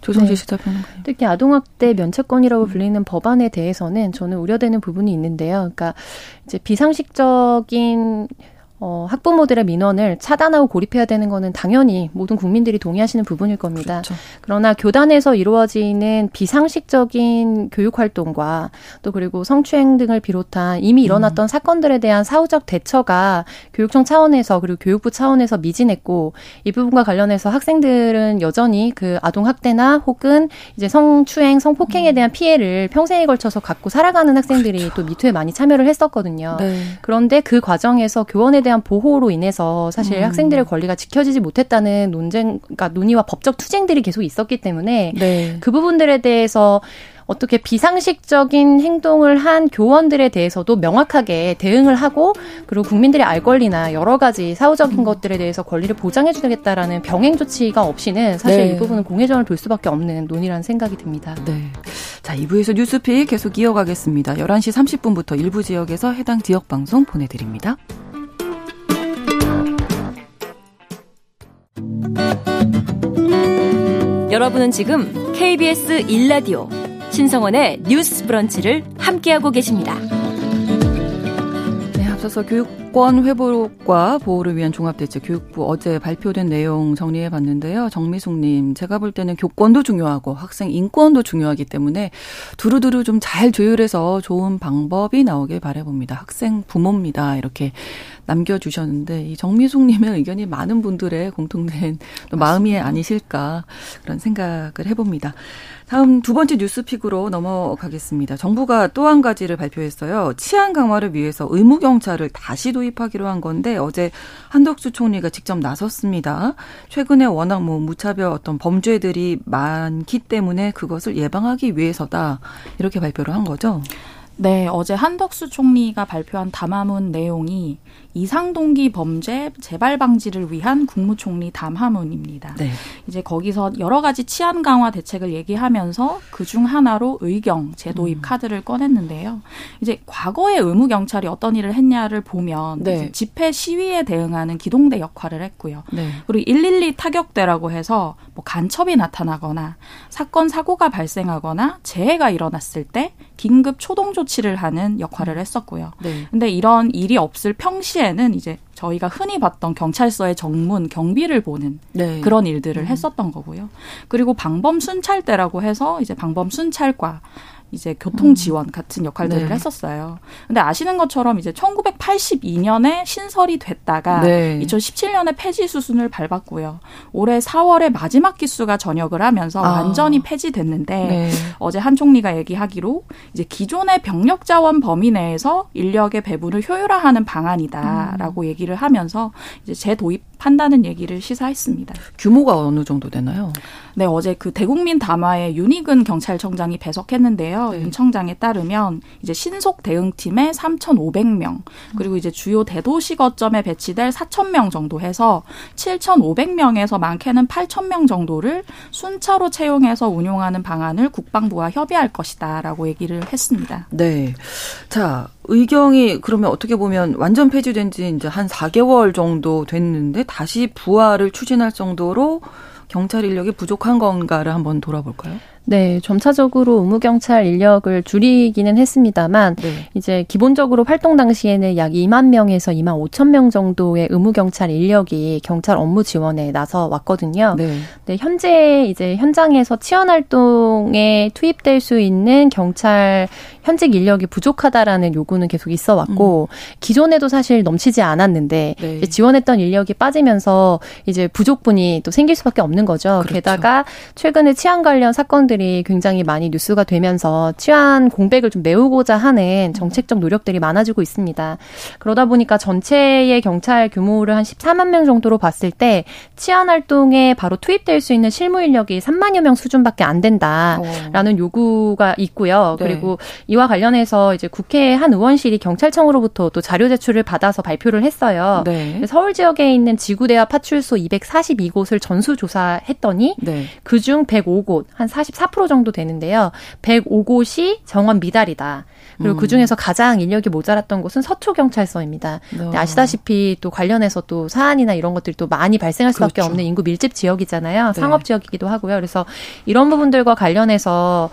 조성실 시사평론가. 네. 특히 아동학대 면책권이라고 불리는 음. 법안에 대해서는 저는 우려되는 부분이 있는데요. 그러니까 이제 비상식적인 어, 학부모들의 민원을 차단하고 고립해야 되는 거는 당연히 모든 국민들이 동의하시는 부분일 겁니다. 그렇죠. 그러나 교단에서 이루어지는 비상식적인 교육활동과 또 그리고 성추행 등을 비롯한 이미 일어났던 음. 사건들에 대한 사후적 대처가 교육청 차원에서 그리고 교육부 차원에서 미진했고 이 부분과 관련해서 학생들은 여전히 그 아동학대나 혹은 이제 성추행, 성폭행에 대한 피해를 평생에 걸쳐서 갖고 살아가는 학생들이 그렇죠. 또 미투에 많이 참여를 했었거든요. 네. 그런데 그 과정에서 교원에 대한 보호로 인해서 사실 음. 학생들의 권리가 지켜지지 못했다는 논쟁, 그러니까 논의와 법적 투쟁들이 계속 있었기 때문에 네. 그 부분들에 대해서 어떻게 비상식적인 행동을 한 교원들에 대해서도 명확하게 대응을 하고 그리고 국민들의 알 권리나 여러 가지 사후적인 음. 것들에 대해서 권리를 보장해 주겠다라는 병행 조치가 없이는 사실 네. 이 부분은 공회전을 돌 수밖에 없는 논의라는 생각이 듭니다. 네. 자, 이 부에서 뉴스픽 계속 이어가겠습니다. 열한 시 삼십 분부터 일부 지역에서 해당 지역 방송 보내드립니다. 여러분은 지금 케이비에스 일 라디오 신성원의 뉴스 브런치를 함께하고 계십니다. 네, 앞서서 교육권 회복과 보호를 위한 종합대책 교육부 어제 발표된 내용 정리해봤는데요. 정미숙님, 제가 볼 때는 교권도 중요하고 학생 인권도 중요하기 때문에 두루두루 좀 잘 조율해서 좋은 방법이 나오길 바라봅니다. 학생 부모입니다. 이렇게 남겨주셨는데, 이 정미숙님의 의견이 많은 분들의 공통된 마음이 아니실까 그런 생각을 해봅니다. 다음 두 번째 뉴스픽으로 넘어가겠습니다. 정부가 또 한 가지를 발표했어요. 치안 강화를 위해서 의무경찰을 다시 도입하기로 한 건데 어제 한덕수 총리가 직접 나섰습니다. 최근에 워낙 뭐 무차별 어떤 범죄들이 많기 때문에 그것을 예방하기 위해서다, 이렇게 발표를 한 거죠. 네, 어제 한덕수 총리가 발표한 담화문 내용이 이상동기 범죄 재발 방지를 위한 국무총리 담화문입니다. 네. 이제 거기서 여러 가지 치안 강화 대책을 얘기하면서 그중 하나로 의경 재도입 음. 카드를 꺼냈는데요. 이제 과거의 의무 경찰이 어떤 일을 했냐를 보면 네. 집회 시위에 대응하는 기동대 역할을 했고요. 네. 그리고 일일이 타격대라고 해서 뭐 간첩이 나타나거나 사건 사고가 발생하거나 재해가 일어났을 때 긴급 초동 조치를 하는 역할을 했었고요. 네. 근데 이런 일이 없을 평시에 는 이제 저희가 흔히 봤던 경찰서의 정문, 경비를 보는 네. 그런 일들을 음. 했었던 거고요. 그리고 방범 순찰대라고 해서 이제 방범 순찰과 이제 교통 지원 같은 역할들을 네. 했었어요. 근데 아시는 것처럼 이제 천구백팔십이 년에 신설이 됐다가 네. 이천십칠 년에 폐지 수순을 밟았고요. 올해 사월에 마지막 기수가 전역을 하면서 아. 완전히 폐지됐는데 네. 어제 한 총리가 얘기하기로 이제 기존의 병력 자원 범위 내에서 인력의 배분을 효율화하는 방안이다라고 음. 얘기를 하면서 이제 재도입한다는 얘기를 시사했습니다. 규모가 어느 정도 되나요? 네, 어제 그 대국민 담화에 윤희근 경찰청장이 배석했는데요. 네. 청장에 따르면 이제 신속 대응팀에 삼천오백 명, 그리고 이제 주요 대도시 거점에 배치될 사천 명 정도 해서 칠천오백 명에서 많게는 팔천 명 정도를 순차로 채용해서 운용하는 방안을 국방부와 협의할 것이다라고 얘기를 했습니다. 네. 자, 의경이 그러면 어떻게 보면 완전 폐지된 지 이제 한 사 개월 정도 됐는데 다시 부활을 추진할 정도로 경찰 인력이 부족한 건가를 한번 돌아볼까요? 네, 점차적으로 의무경찰 인력을 줄이기는 했습니다만 네. 이제 기본적으로 활동 당시에는 약 이만 명에서 이만 오천 명 정도의 의무경찰 인력이 경찰 업무 지원에 나서 왔거든요. 네. 네, 현재 이제 현장에서 치안 활동에 투입될 수 있는 경찰 현직 인력이 부족하다라는 요구는 계속 있어 왔고 음. 기존에도 사실 넘치지 않았는데 네. 이제 지원했던 인력이 빠지면서 이제 부족분이 또 생길 수밖에 없는 거죠. 그렇죠. 게다가 최근에 치안 관련 사건들 굉장히 많이 뉴스가 되면서 치안 공백을 좀 메우고자 하는 정책적 노력들이 많아지고 있습니다. 그러다 보니까 전체의 경찰 규모를 한 십사만 명 정도로 봤을 때 치안 활동에 바로 투입될 수 있는 실무 인력이 삼만여 명 수준밖에 안 된다라는 어. 요구가 있고요. 네. 그리고 이와 관련해서 이제 국회 한 의원실이 경찰청으로부터 또 자료 제출을 받아서 발표를 했어요. 네. 서울 지역에 있는 지구대와 파출소 이백사십이 곳을 전수 조사했더니 네. 그중 백오 곳, 한 사십사 퍼센트 사 퍼센트 정도 되는데요. 백오 곳이 정원 미달이다. 그리고 음. 그중에서 가장 인력이 모자랐던 곳은 서초경찰서입니다. 네. 아시다시피 또 관련해서 또 사안이나 이런 것들이 또 많이 발생할 수밖에 그렇죠. 없는 인구 밀집 지역이잖아요. 네. 상업지역이기도 하고요. 그래서 이런 부분들과 관련해서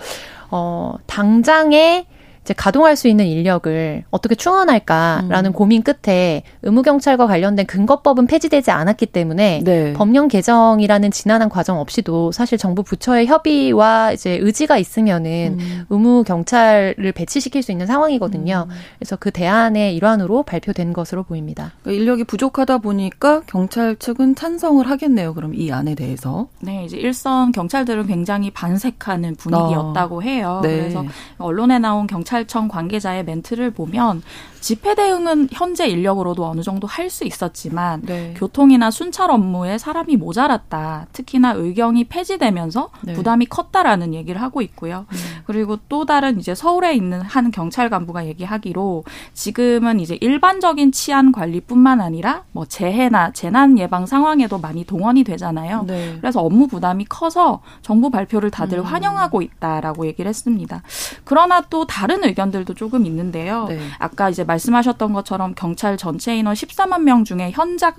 어, 당장에 이제 가동할 수 있는 인력을 어떻게 충원할까라는 음. 고민 끝에 의무경찰과 관련된 근거법은 폐지되지 않았기 때문에 네. 법령 개정이라는 지난한 과정 없이도 사실 정부 부처의 협의와 이제 의지가 있으면은 음. 의무경찰을 배치시킬 수 있는 상황이거든요. 음. 그래서 그 대안의 일환으로 발표된 것으로 보입니다. 그러니까 인력이 부족하다 보니까 경찰 측은 찬성을 하겠네요. 그럼 이 안에 대해서. 네, 이제 일선 경찰들은 굉장히 반색하는 분위기였다고 어. 해요. 네. 그래서 언론에 나온 경찰 경찰청 관계자의 멘트를 보면 집회 대응은 현재 인력으로도 어느 정도 할 수 있었지만 네. 교통이나 순찰 업무에 사람이 모자랐다. 특히나 의경이 폐지되면서 네. 부담이 컸다라는 얘기를 하고 있고요. 음. 그리고 또 다른 이제 서울에 있는 한 경찰 간부가 얘기하기로 지금은 이제 일반적인 치안 관리뿐만 아니라 뭐 재해나 재난 예방 상황에도 많이 동원이 되잖아요. 네. 그래서 업무 부담이 커서 정부 발표를 다들 음. 환영하고 있다라고 얘기를 했습니다. 그러나 또 다른 의견들도 조금 있는데요. 네. 아까 이제 말씀하셨던 것처럼 경찰 전체 인원 십사만 명 중에 현장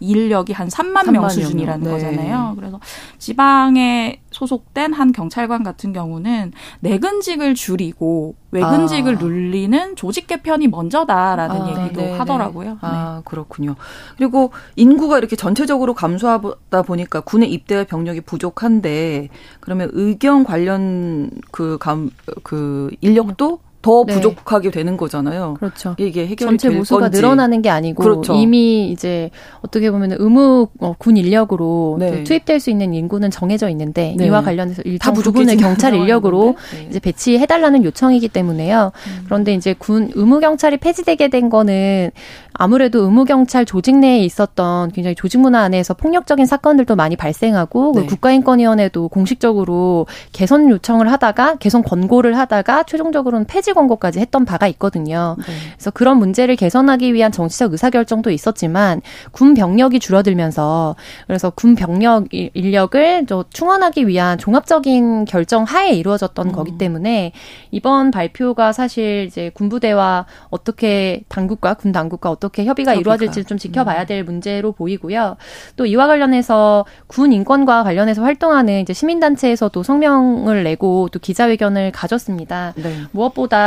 인력이 한 삼만 명 수준이라는 네. 거잖아요. 그래서 지방에 소속된 한 경찰관 같은 경우는 내근직을 줄이고 외근직을 아. 눌리는 조직 개편이 먼저다라는 아, 얘기도 네네. 하더라고요. 아 네. 그렇군요. 그리고 인구가 이렇게 전체적으로 감소하다 보니까 군의 입대와 병력이 부족한데 그러면 의경 관련 그, 감, 그 인력도 더 네. 부족하게 되는 거잖아요. 그렇죠. 이게 해결이 될 건지. 전체 모수가 늘어나는 게 아니고 그렇죠. 이미 이제 어떻게 보면 의무 어, 군 인력으로 네. 투입될 수 있는 인구는 정해져 있는데 네. 이와 관련해서 일정 부분을 경찰 인력으로 네. 이제 배치해달라는 요청이기 때문에요. 음. 그런데 이제 군 의무 경찰이 폐지되게 된 거는 아무래도 의무 경찰 조직 내에 있었던 굉장히 조직 문화 안에서 폭력적인 사건들도 많이 발생하고 네. 국가인권위원회도 공식적으로 개선 요청을 하다가 개선 권고를 하다가 최종적으로는 폐지 권고까지 했던 바가 있거든요. 네. 그래서 그런 문제를 개선하기 위한 정치적 의사결정도 있었지만 군 병력이 줄어들면서 그래서 군 병력 인력을 충원하기 위한 종합적인 결정 하에 이루어졌던 음. 거기 때문에 이번 발표가 사실 이제 군부대와 어떻게 당국과 군 당국과 어떻게 협의가, 협의가. 이루어질지 좀 지켜봐야 될 음. 문제로 보이고요. 또 이와 관련해서 군 인권과 관련해서 활동하는 이제 시민단체에서도 성명을 내고 또 기자회견을 가졌습니다. 네. 무엇보다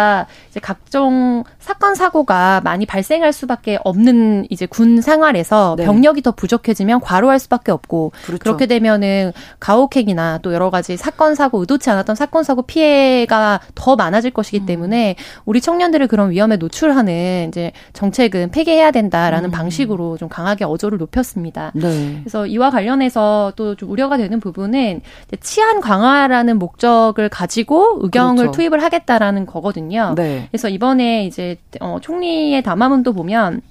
이제 각종 사건 사고가 많이 발생할 수밖에 없는 이제 군 생활에서 네. 병력이 더 부족해지면 과로할 수밖에 없고 그렇죠. 그렇게 되면은 가혹행위나 또 여러 가지 사건 사고 의도치 않았던 사건 사고 피해가 더 많아질 것이기 음. 때문에 우리 청년들을 그런 위험에 노출하는 이제 정책은 폐기해야 된다라는 음. 방식으로 좀 강하게 어조를 높였습니다. 네. 그래서 이와 관련해서 또 좀 우려가 되는 부분은 치안 강화라는 목적을 가지고 의경을 그렇죠. 투입을 하겠다라는 거거든요. 네. 그래서 이번에 이제 어, 총리의 담화문도 보면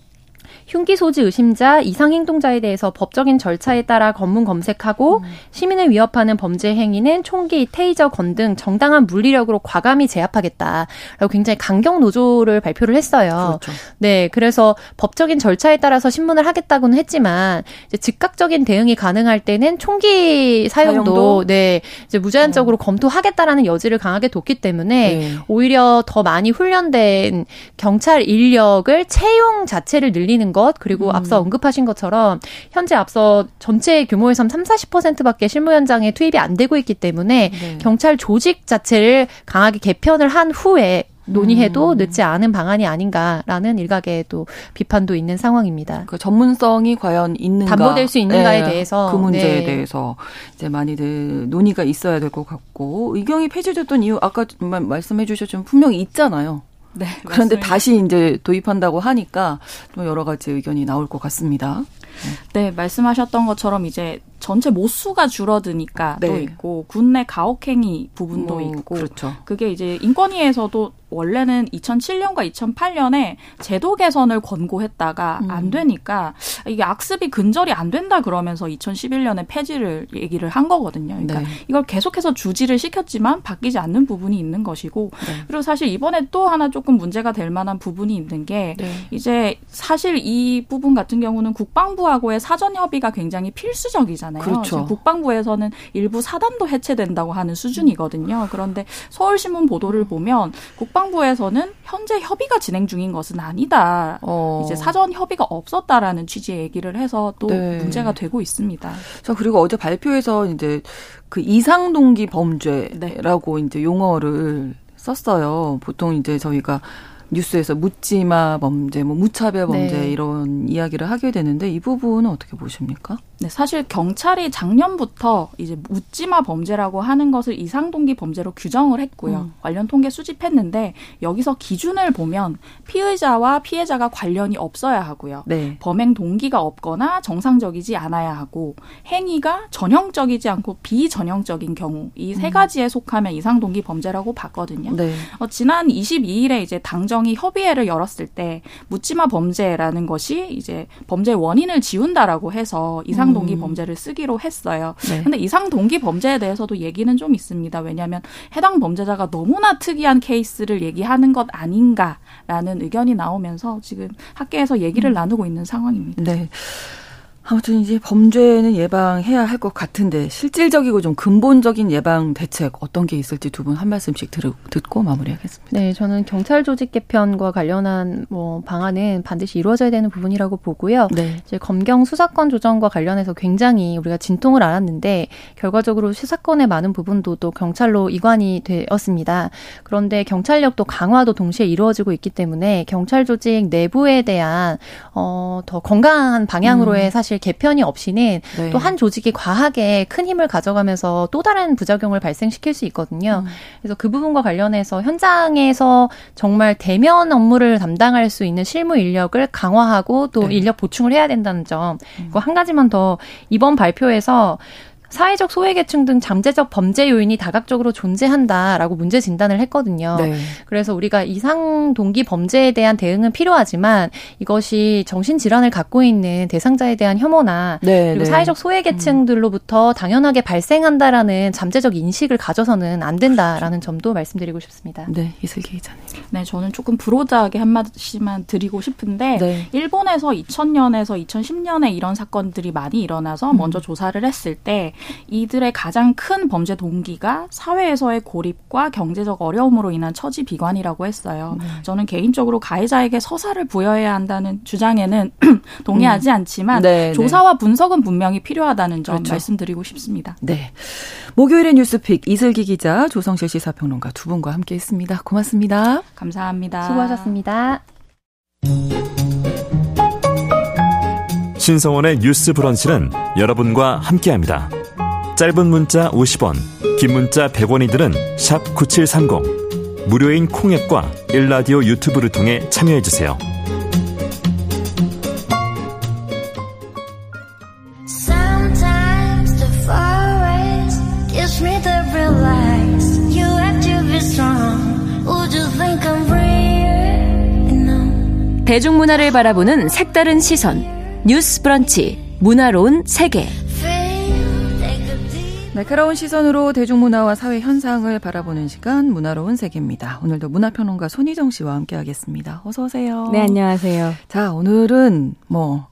흉기 소지 의심자, 이상 행동자에 대해서 법적인 절차에 따라 검문 검색하고 음. 시민을 위협하는 범죄 행위는 총기, 테이저, 건 등 정당한 물리력으로 과감히 제압하겠다라고 굉장히 강경 노조를 발표를 했어요. 그렇죠. 네, 그래서 법적인 절차에 따라서 신문을 하겠다고는 했지만 이제 즉각적인 대응이 가능할 때는 총기 사용도, 사용도? 네 이제 무제한적으로 음. 검토하겠다라는 여지를 강하게 뒀기 때문에 네. 오히려 더 많이 훈련된 경찰 인력을 채용 자체를 늘리는 것 그리고 음. 앞서 언급하신 것처럼 현재 앞서 전체 규모에서 삼십, 사십 퍼센트밖에 실무 현장에 투입이 안 되고 있기 때문에 네. 경찰 조직 자체를 강하게 개편을 한 후에 논의해도 늦지 않은 방안이 아닌가라는 일각의 또 비판도 있는 상황입니다. 그 전문성이 과연 있는가, 담보될 수 있는가에 네. 대해서 그 문제에 네. 대해서 이제 많이들 논의가 있어야 될 것 같고 의경이 폐지됐던 이유 아까 말씀해 주셨지만 분명히 있잖아요. 네, 그런데 맞습니다. 다시 이제 도입한다고 하니까 또 여러 가지 의견이 나올 것 같습니다. 네, 네 말씀하셨던 것처럼 이제 전체 모수가 줄어드니까 네. 또 있고 군내 가혹행위 부분도 오, 있고 그렇죠. 그게 이제 인권위에서도 원래는 이천칠년과 이천팔년에 제도 개선을 권고했다가 음. 안 되니까 이게 악습이 근절이 안 된다 그러면서 이천십일년에 폐지를 얘기를 한 거거든요. 그러니까 네. 이걸 계속해서 주지를 시켰지만 바뀌지 않는 부분이 있는 것이고 네. 그리고 사실 이번에 또 하나 조금 문제가 될 만한 부분이 있는 게 네. 이제 사실 이 부분 같은 경우는 국방부하고의 사전 협의가 굉장히 필수적이잖아요. 그렇죠. 국방부에서는 일부 사단도 해체된다고 하는 수준이거든요. 그런데 서울신문 보도를 보면 국방 국방부에서는 현재 협의가 진행 중인 것은 아니다. 어. 이제 사전 협의가 없었다라는 취지의 얘기를 해서 또 네. 문제가 되고 있습니다. 자, 그리고 어제 발표에서 이제 그 이상 동기 범죄라고 네. 이제 용어를 썼어요. 보통 이제 저희가 뉴스에서 묻지마 범죄, 뭐 무차별 범죄 네. 이런 이야기를 하게 되는데 이 부분은 어떻게 보십니까? 네, 사실 경찰이 작년부터 이제 묻지마 범죄라고 하는 것을 이상동기 범죄로 규정을 했고요. 음. 관련 통계 수집했는데 여기서 기준을 보면 피의자와 피해자가 관련이 없어야 하고요. 네. 범행 동기가 없거나 정상적이지 않아야 하고 행위가 전형적이지 않고 비전형적인 경우 이 세 가지에 속하면 이상동기 범죄라고 봤거든요. 네. 어, 지난 이십이일에 이제 당정 국무총리 협의회를 열었을 때 묻지마 범죄라는 것이 이제 범죄 원인을 지운다라고 해서 이상동기 음. 범죄를 쓰기로 했어요. 그런데 네. 이상동기 범죄에 대해서도 얘기는 좀 있습니다. 왜냐하면 해당 범죄자가 너무나 특이한 케이스를 얘기하는 것 아닌가라는 의견이 나오면서 지금 학계에서 얘기를 음. 나누고 있는 상황입니다. 네. 아무튼 이제 범죄는 예방해야 할 것 같은데 실질적이고 좀 근본적인 예방 대책 어떤 게 있을지 두 분 한 말씀씩 들, 듣고 마무리하겠습니다. 네, 저는 경찰 조직 개편과 관련한 뭐 방안은 반드시 이루어져야 되는 부분이라고 보고요. 네. 이제 검경 수사권 조정과 관련해서 굉장히 우리가 진통을 알았는데 결과적으로 수사권의 많은 부분도 또 경찰로 이관이 되었습니다. 그런데 경찰력도 강화도 동시에 이루어지고 있기 때문에 경찰 조직 내부에 대한 어, 더 건강한 방향으로의 음. 사실 개편이 없이는 네. 또 한 조직이 과하게 큰 힘을 가져가면서 또 다른 부작용을 발생시킬 수 있거든요. 음. 그래서 그 부분과 관련해서 현장에서 정말 대면 업무를 담당할 수 있는 실무 인력을 강화하고 또 네. 인력 보충을 해야 된다는 점. 음. 그리고 한 가지만 더 이번 발표에서 사회적 소외계층 등 잠재적 범죄 요인이 다각적으로 존재한다라고 문제 진단을 했거든요. 네. 그래서 우리가 이상동기 범죄에 대한 대응은 필요하지만 이것이 정신질환을 갖고 있는 대상자에 대한 혐오나 네, 그리고 네. 사회적 소외계층들로부터 당연하게 발생한다라는 잠재적 인식을 가져서는 안 된다라는 점도 말씀드리고 싶습니다. 네, 이슬기 기자님. 네, 저는 조금 브로드하게 한마디만 드리고 싶은데 네. 일본에서 이천 년에서 이천십 년에 이런 사건들이 많이 일어나서 음. 먼저 조사를 했을 때 이들의 가장 큰 범죄 동기가 사회에서의 고립과 경제적 어려움으로 인한 처지 비관이라고 했어요. 네. 저는 개인적으로 가해자에게 서사를 부여해야 한다는 주장에는 동의하지 음. 않지만 네, 조사와 네. 분석은 분명히 필요하다는 점 그렇죠. 말씀드리고 싶습니다. 네, 목요일의 뉴스픽 이슬기 기자, 조성실 시사평론가 두 분과 함께했습니다. 고맙습니다. 감사합니다. 수고하셨습니다. 신성원의 뉴스 브런치는 여러분과 함께합니다. 짧은 문자 오십 원, 긴 문자 백 원이들은 샵 구칠삼공, 무료인 콩앱과 일라디오 유튜브를 통해 참여해주세요. 대중문화를 바라보는 색다른 시선, 뉴스 브런치, 문화로운 세계. 날카로운 시선으로 대중문화와 사회 현상을 바라보는 시간, 문화로운 세계입니다. 오늘도 문화평론가 손희정 씨와 함께하겠습니다. 어서 오세요. 네, 안녕하세요. 자, 오늘은 뭐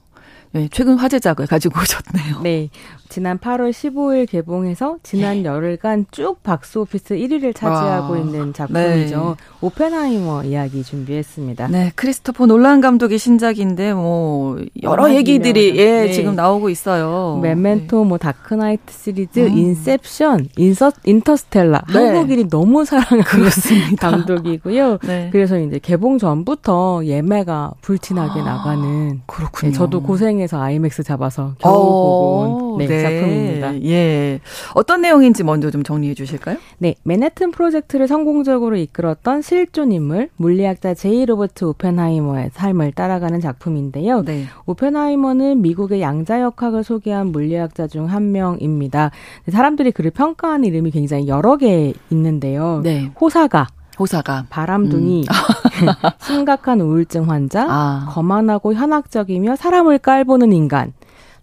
네, 최근 화제작을 가지고 오셨네요. 네, 지난 팔월 십오일 개봉해서 지난 예. 열흘간 쭉 박스오피스 일 위를 차지하고 와. 있는 작품이죠. 네. 오펜하이머 이야기 준비했습니다. 네, 크리스토퍼 놀란 감독의 신작인데 뭐 여러 아, 얘기들이 예, 네. 지금 나오고 있어요. 메멘토, 네. 뭐 다크나이트 시리즈, 음. 인셉션, 인서, 인터스텔라. 네. 한국인이 너무 사랑하는 감독이고요. 네. 그래서 이제 개봉 전부터 예매가 불티나게 아, 나가는. 그렇군요. 네, 저도 고생해서 아이맥스 잡아서 겨우 보고 온. 네. 네. 작품입니다. 예. 어떤 내용인지 먼저 좀 정리해 주실까요? 네. 맨하튼 프로젝트를 성공적으로 이끌었던 실존 인물 물리학자 제이 로버트 오펜하이머의 삶을 따라가는 작품인데요. 네. 오펜하이머는 미국의 양자역학을 소개한 물리학자 중 한 명입니다. 사람들이 그를 평가하는 이름이 굉장히 여러 개 있는데요. 네. 호사가. 호사가. 바람둥이, 음. 심각한 우울증 환자, 아. 거만하고 현학적이며 사람을 깔보는 인간.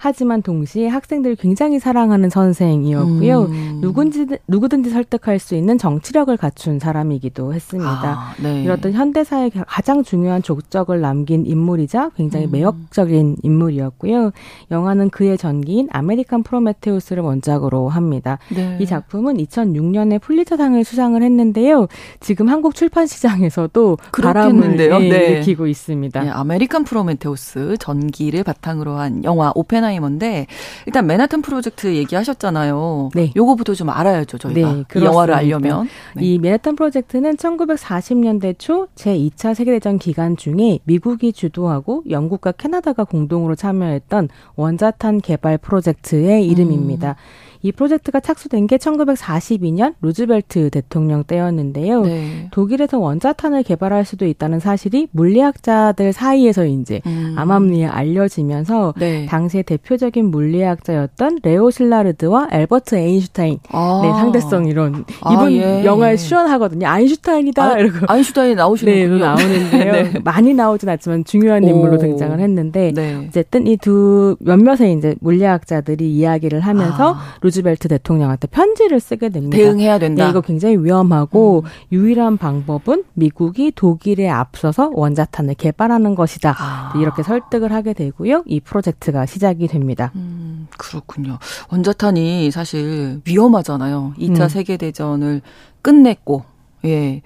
하지만 동시에 학생들을 굉장히 사랑하는 선생이었고요. 음. 누군지, 누구든지 설득할 수 있는 정치력을 갖춘 사람이기도 했습니다. 아, 네. 이렇듯 현대사의 가장 중요한 족적을 남긴 인물이자 굉장히 음. 매력적인 인물이었고요. 영화는 그의 전기인 아메리칸 프로메테우스를 원작으로 합니다. 네. 이 작품은 이천육년에 풀리처상을 수상을 했는데요. 지금 한국 출판 시장에서도 바람을 네. 일으키고 있습니다. 네, 아메리칸 프로메테우스 전기를 바탕으로 한 영화 오펜하이머 인데 일단 맨하튼 프로젝트 얘기하셨잖아요. 네. 요거부터 좀 알아야죠, 저희가. 네, 이 영화를 알려면. 네. 이 맨하튼 프로젝트는 천구백사십년대 초 제이차 세계대전 기간 중에 미국이 주도하고 영국과 캐나다가 공동으로 참여했던 원자탄 개발 프로젝트의 이름입니다. 음. 이 프로젝트가 착수된 게 천구백사십이 년 루즈벨트 대통령 때였는데요. 네. 독일에서 원자탄을 개발할 수도 있다는 사실이 물리학자들 사이에서 이제 음. 암암리에 알려지면서 네. 당시의 대표적인 물리학자였던 레오 실라르드와 앨버트 아인슈타인 아. 네, 상대성 이론 아, 이분 예. 영화에 출연하거든요. 아인슈타인이다 아, 이러고 아인슈타인이 나오시는군요. 네, 나오는데요. 네. 많이 나오진 않지만 중요한 인물로 오. 등장을 했는데 네. 어쨌든 이 두 몇몇의 이제 물리학자들이 이야기를 하면서 아. 루즈벨트 대통령한테 편지를 쓰게 됩니다. 대응해야 된다. 네, 이거 굉장히 위험하고 음. 유일한 방법은 미국이 독일에 앞서서 원자탄을 개발하는 것이다. 아. 이렇게 설득을 하게 되고요. 이 프로젝트가 시작이 됩니다. 음, 그렇군요. 원자탄이 사실 위험하잖아요. 이 차 음. 세계대전을 끝냈고 예.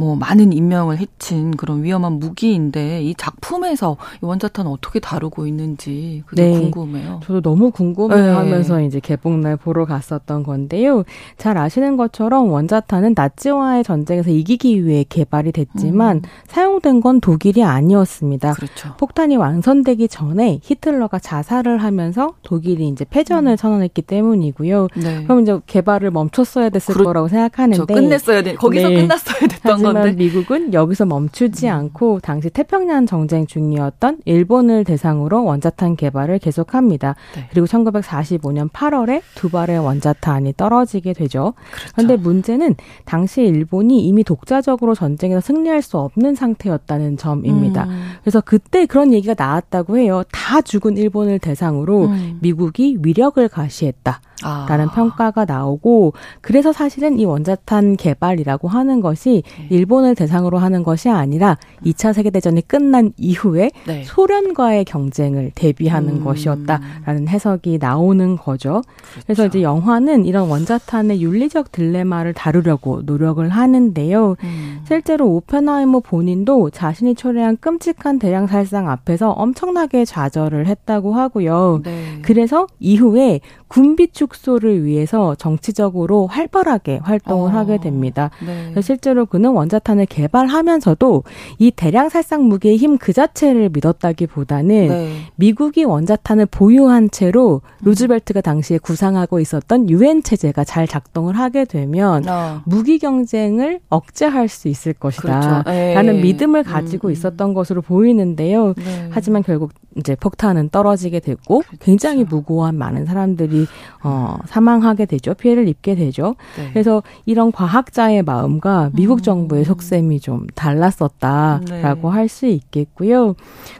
뭐 많은 인명을 해친 그런 위험한 무기인데 이 작품에서 원자탄 어떻게 다루고 있는지 그게 네, 궁금해요. 저도 너무 궁금해하면서 네. 이제 개봉날 보러 갔었던 건데요. 잘 아시는 것처럼 원자탄은 나치와의 전쟁에서 이기기 위해 개발이 됐지만 음. 사용된 건 독일이 아니었습니다. 그렇죠. 폭탄이 완성되기 전에 히틀러가 자살을 하면서 독일이 이제 패전을 음. 선언했기 때문이고요. 네. 그럼 이제 개발을 멈췄어야 됐을 그렇, 거라고 생각하는데 그렇죠. 끝냈어야 돼. 거기서 네. 끝났어야 됐던 거. 하지만 미국은 여기서 멈추지 않고 당시 태평양 전쟁 중이었던 일본을 대상으로 원자탄 개발을 계속합니다. 네. 그리고 천구백사십오 년 팔월에 두 발의 원자탄이 떨어지게 되죠. 그렇죠. 그런데 문제는 당시 일본이 이미 독자적으로 전쟁에서 승리할 수 없는 상태였다는 점입니다. 음. 그래서 그때 그런 얘기가 나왔다고 해요. 다 죽은 일본을 대상으로 음. 미국이 위력을 가시했다. 라는 아. 평가가 나오고 그래서 사실은 이 원자탄 개발이라고 하는 것이 네. 일본을 대상으로 하는 것이 아니라 이 차 세계대전이 끝난 이후에 네. 소련과의 경쟁을 대비하는 음. 것이었다라는 해석이 나오는 거죠. 그렇죠. 그래서 이제 영화는 이런 원자탄의 윤리적 딜레마를 다루려고 노력을 하는데요. 음. 실제로 오펜하이머 본인도 자신이 초래한 끔찍한 대량 살상 앞에서 엄청나게 좌절을 했다고 하고요. 네. 그래서 이후에 군비 축소를 위해서 정치적으로 활발하게 활동을 어, 하게 됩니다. 네. 실제로 그는 원자탄을 개발하면서도 이 대량 살상 무기의 힘 그 자체를 믿었다기보다는 네. 미국이 원자탄을 보유한 채로 루즈벨트가 당시에 구상하고 있었던 유엔 체제가 잘 작동을 하게 되면 어. 무기 경쟁을 억제할 수 있을 것이다. 그렇죠. 라는 믿음을 가지고 음. 있었던 것으로 보이는데요. 네. 하지만 결국 이제 폭탄은 떨어지게 됐고 그렇죠. 굉장히 무고한 많은 사람들이 어, 사망하게 되죠. 피해를 입게 되죠. 네. 그래서 이런 과학자의 마음과 미국 정부의 속셈이 좀 달랐었다라고 네. 할 수 있겠고요.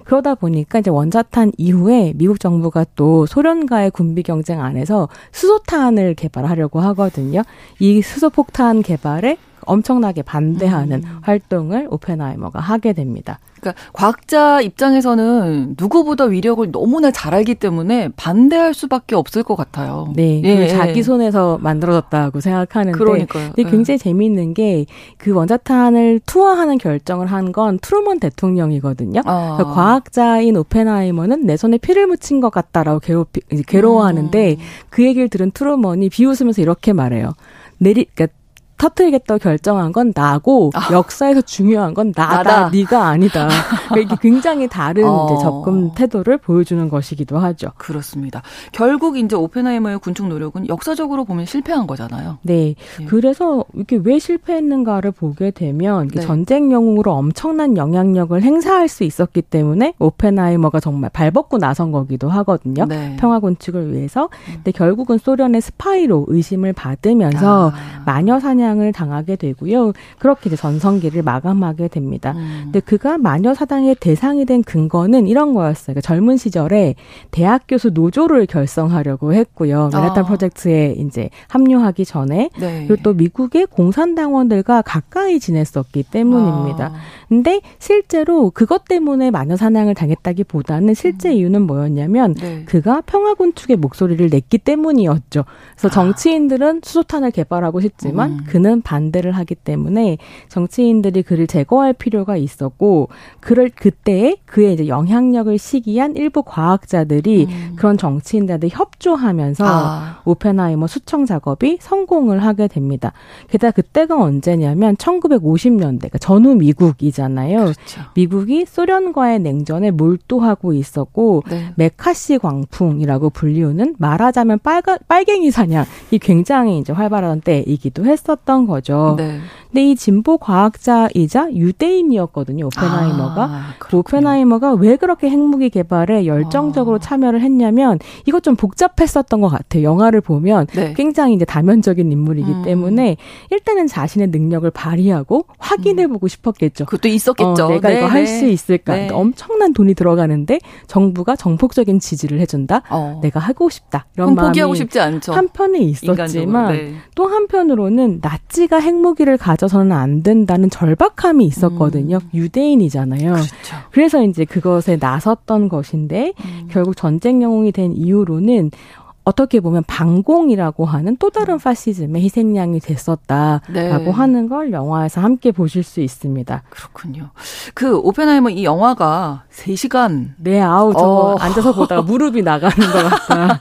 그러다 보니까 이제 원자탄 이후에 미국 정부가 또 소련과의 군비 경쟁 안에서 수소탄을 개발하려고 하거든요. 이 수소폭탄 개발에 엄청나게 반대하는 음. 활동을 오펜하이머가 하게 됩니다. 그러니까 과학자 입장에서는 누구보다 위력을 너무나 잘 알기 때문에 반대할 수밖에 없을 것 같아요. 네, 예, 자기 예. 손에서 만들어졌다고 생각하는데 그러니까요. 근데 굉장히 예. 재미있는 게 그 원자탄을 투하하는 결정을 한 건 트루먼 대통령이거든요. 아. 그러니까 과학자인 오펜하이머는 내 손에 피를 묻힌 것 같다라고 괴롭히, 괴로워하는데 음. 그 얘기를 들은 트루먼이 비웃으면서 이렇게 말해요. 내리 그러니까 터뜨리겠다고 결정한 건 나고 아. 역사에서 중요한 건 나다, 나다. 네가 아니다. 그러니까 이게 굉장히 다른 어. 이제 접근 태도를 보여주는 것이기도 하죠. 그렇습니다. 결국 이제 오펜하이머의 군축 노력은 역사적으로 보면 실패한 거잖아요. 네. 예. 그래서 이게 왜 실패했는가를 보게 되면 네. 전쟁 영웅으로 엄청난 영향력을 행사할 수 있었기 때문에 오펜하이머가 정말 발벗고 나선 거기도 하거든요. 네. 평화 군축을 위해서. 근데 결국은 소련의 스파이로 의심을 받으면서 아. 마녀 사냥 을 당하게 되고요. 그렇게 이제 전성기를 마감하게 됩니다. 음. 근데 그가 마녀 사냥의 대상이 된 근거는 이런 거였어요. 그러니까 젊은 시절에 대학 교수 노조를 결성하려고 했고요. 맨하튼 아. 프로젝트에 이제 합류하기 전에 네. 그리고 또 미국의 공산당원들과 가까이 지냈었기 때문입니다. 그런데 아. 실제로 그것 때문에 마녀 사냥을 당했다기보다는 실제 음. 이유는 뭐였냐면 네. 그가 평화 군축의 목소리를 냈기 때문이었죠. 그래서 정치인들은 수소탄을 개발하고 싶지만 음. 그 그는 반대를 하기 때문에 정치인들이 그를 제거할 필요가 있었고, 그럴 그때에 그의 이제 영향력을 시기한 일부 과학자들이 음. 그런 정치인들한테 협조하면서 아. 오펜하이머 수청 작업이 성공을 하게 됩니다. 게다가 그때가 언제냐면 천구백오십 년대, 그러니까 전후 미국이잖아요. 그렇죠. 미국이 소련과의 냉전에 몰두하고 있었고 네. 메카시 광풍이라고 불리우는 말하자면 빨가, 빨갱이 사냥이 굉장히 이제 활발한 때이기도 했었던 거죠. 네. 근데 이 진보 과학자이자 유대인이었거든요. 오펜하이머가. 아, 오펜하이머가 왜 그렇게 핵무기 개발에 열정적으로 아. 참여를 했냐면 이것 좀 복잡했었던 것 같아요. 영화를 보면 네. 굉장히 이제 다면적인 인물이기 음. 때문에 일단은 자신의 능력을 발휘하고 확인해보고 음. 싶었겠죠. 그것도 있었겠죠. 어, 내가 네, 이거 네. 할 수 있을까. 네. 그러니까 엄청난 돈이 들어가는데 정부가 정폭적인 지지를 해준다. 어. 내가 하고 싶다. 이런 마음이 포기하고 싶지 않죠. 한편에 있었지만 네. 또 한편으로는 나치가 핵무기를 가 가져서는 안 된다는 절박함이 있었거든요. 음. 유대인이잖아요. 그렇죠. 그래서 이제 그것에 나섰던 것인데 음. 결국 전쟁 영웅이 된 이후로는 어떻게 보면 방공이라고 하는 또 다른 파시즘의 희생양이 됐었다라고 네. 하는 걸 영화에서 함께 보실 수 있습니다. 그렇군요. 그 오펜하이머 이 영화가 세 시간. 네, 아우 저거 어. 앉아서 보다가 무릎이 나가는 것 같다.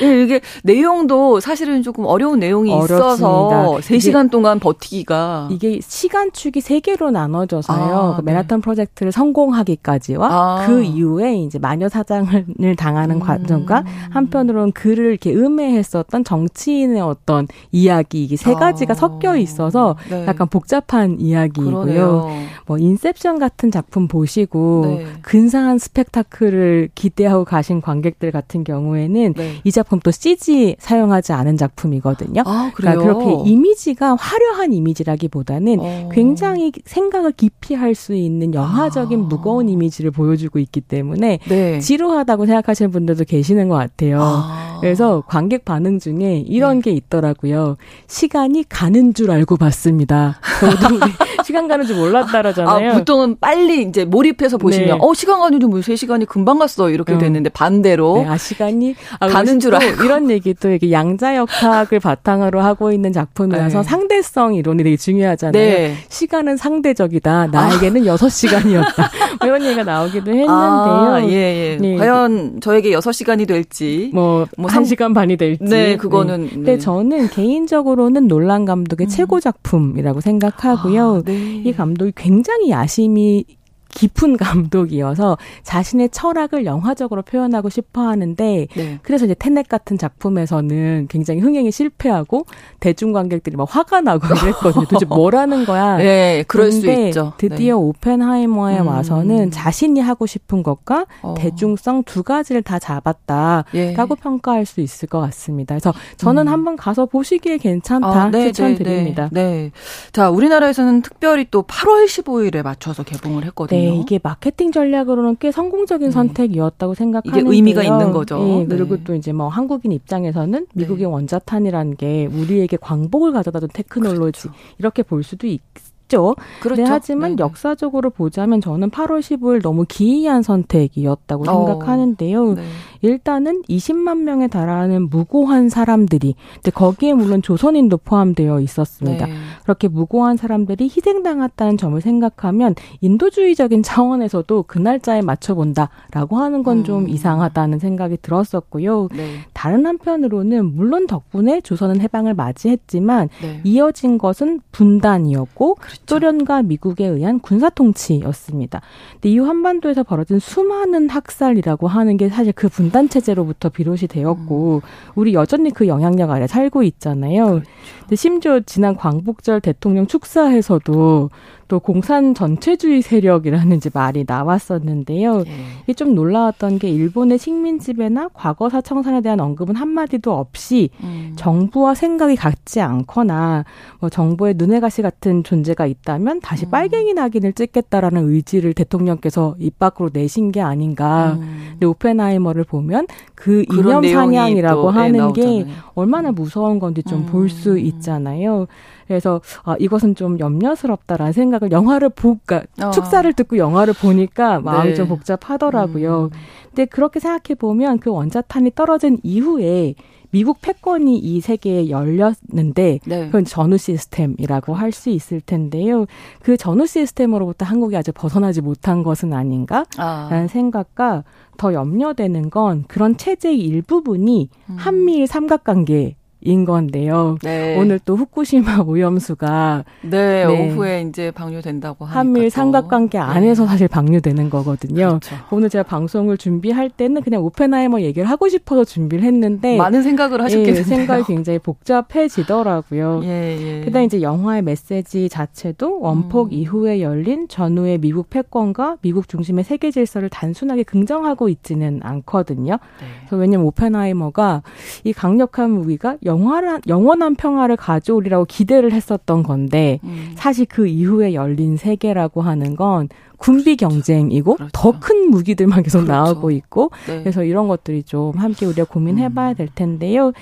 네, 이게 내용도 사실은 조금 어려운 내용이 어렵습니다. 있어서 세 시간 이게, 동안 버티기가. 이게 시간축이 세 개로 나눠져서요. 아, 그 맨하튼 네. 프로젝트를 성공하기까지와 아. 그 이후에 이제 마녀 사장을 당하는 음. 과정과 한편으로는 그를 이렇게 음해했었던 정치인의 어떤 이야기, 이게 세 가지가 아, 섞여 있어서 네. 약간 복잡한 이야기이고요. 그러네요. 뭐 인셉션 같은 작품 보시고 네. 근사한 스펙타클을 기대하고 가신 관객들 같은 경우에는 네. 이 작품도 씨지 사용하지 않은 작품이거든요. 아, 그래요? 그러니까 그렇게 이미지가 화려한 이미지라기보다는 어. 굉장히 생각을 깊이 할 수 있는 영화적인 아. 무거운 이미지를 보여주고 있기 때문에 네. 지루하다고 생각하시는 분들도 계시는 것 같아요. 아. 그래서 관객 반응 중에 이런 네. 게 있더라고요. 시간이 가는 줄 알고 봤습니다. 저도 시간 가는 줄 몰랐다라잖아요. 아, 보통은 빨리 이제 몰입해서 보시면, 네. 어, 시간 가는 줄, 세 시간이 금방 갔어. 이렇게 음. 되는데 반대로. 네, 아, 시간이 아, 가는 줄 알고. 이런 얘기도 이게 양자역학을 바탕으로 하고 있는 작품이라서 네. 상대성 이론이 되게 중요하잖아요. 네. 시간은 상대적이다. 나에게는 아. 여섯 시간이었다. 뭐 이런 얘기가 나오기도 했는데요. 아, 예, 예. 네. 과연 저에게 여섯 시간이 될지. 뭐, 뭐 한 시간 반이 될지. 네, 그거는. 네. 근데 네. 저는 개인적으로는 놀란 감독의 음. 최고 작품이라고 생각하고요. 아, 네. 이 감독이 굉장히 야심이 깊은 감독이어서 자신의 철학을 영화적으로 표현하고 싶어 하는데 네. 그래서 이제 테넷 같은 작품에서는 굉장히 흥행에 실패하고 대중 관객들이 막 화가 나고 그랬거든요. 도대체 뭐라는 거야. 네, 그럴 수 있죠. 드디어 네. 오펜하이머에 음. 와서는 자신이 하고 싶은 것과 어. 대중성 두 가지를 다 잡았다라고 예. 평가할 수 있을 것 같습니다. 그래서 저는 음. 한번 가서 보시기에 괜찮다 아, 네, 추천드립니다. 네, 네, 네. 자, 우리나라에서는 특별히 또 팔월 십오일에 맞춰서 개봉을 했거든요. 네, 이게 마케팅 전략으로는 꽤 성공적인 네. 선택이었다고 생각하는데요. 이게 의미가 있는 거죠. 네, 그리고 네. 또 이제 뭐 한국인 입장에서는 미국의 네. 원자탄이라는 게 우리에게 광복을 가져다준 테크놀로지 그렇죠. 이렇게 볼 수도 있. 그렇죠. 네, 하지만 네네. 역사적으로 보자면 저는 팔월 십오일 너무 기이한 선택이었다고 어, 생각하는데요. 네. 일단은 이십만 명에 달하는 무고한 사람들이, 근데 거기에 물론 조선인도 포함되어 있었습니다. 네. 그렇게 무고한 사람들이 희생당했다는 점을 생각하면 인도주의적인 차원에서도 그 날짜에 맞춰본다라고 하는 건 좀 음. 이상하다는 생각이 들었었고요. 네. 다른 한편으로는 물론 덕분에 조선은 해방을 맞이했지만 네. 이어진 것은 분단이었고 그렇죠. 소련과 미국에 의한 군사통치였습니다. 근데 이 한반도에서 벌어진 수많은 학살이라고 하는 게 사실 그 분단체제로부터 비롯이 되었고 음. 우리 여전히 그 영향력 아래 살고 있잖아요. 그렇죠. 근데 심지어 지난 광복절 대통령 축사에서도 또 공산 전체주의 세력이라는 이제 말이 나왔었는데요. 예. 이게 좀 놀라웠던 게 일본의 식민 지배나 과거사 청산에 대한 언급은 한마디도 없이 음. 정부와 생각이 같지 않거나 뭐 정부의 눈에 가시 같은 존재가 있다면 다시 음. 빨갱이 낙인을 찍겠다라는 의지를 대통령께서 입 밖으로 내신 게 아닌가. 음. 근데 오펜하이머를 보면 그 이념 사냥이라고 하는 예, 게 얼마나 무서운 건지 좀 볼 수 음. 있잖아요. 그래서 아, 이것은 좀 염려스럽다라는 생각을 영화를 보니까 어. 축사를 듣고 영화를 보니까 마음이 네. 좀 복잡하더라고요. 음. 근데 그렇게 생각해 보면 그 원자탄이 떨어진 이후에 미국 패권이 이 세계에 열렸는데 네. 그건 전후 시스템이라고 할 수 있을 텐데요. 그 전후 시스템으로부터 한국이 아직 벗어나지 못한 것은 아닌가라는 아. 생각과 더 염려되는 건 그런 체제의 일부분이 음. 한미일 삼각관계 인 건데요. 네. 오늘 또 후쿠시마 오염수가 네, 네. 오후에 이제 방류된다고 하니까 한미일 삼각관계 안에서 네. 사실 방류되는 거거든요. 그렇죠. 오늘 제가 방송을 준비할 때는 그냥 오펜하이머 얘기를 하고 싶어서 준비를 했는데 많은 생각을 하셨겠는데요. 예, 생각이 굉장히 복잡해지더라고요. 예, 예. 그다음 이제 영화의 메시지 자체도 원폭 음. 이후에 열린 전후의 미국 패권과 미국 중심의 세계 질서를 단순하게 긍정하고 있지는 않거든요. 네. 그래서 왜냐하면 오펜하이머가 이 강력한 무기가 영화란, 영원한 평화를 가져오리라고 기대를 했었던 건데 음. 사실 그 이후에 열린 세계라고 하는 건 군비 그렇죠. 경쟁이고 그렇죠. 더 큰 무기들만 계속 그렇죠. 나오고 있고 네. 그래서 이런 것들이 좀 함께 우리가 고민해봐야 될 텐데요.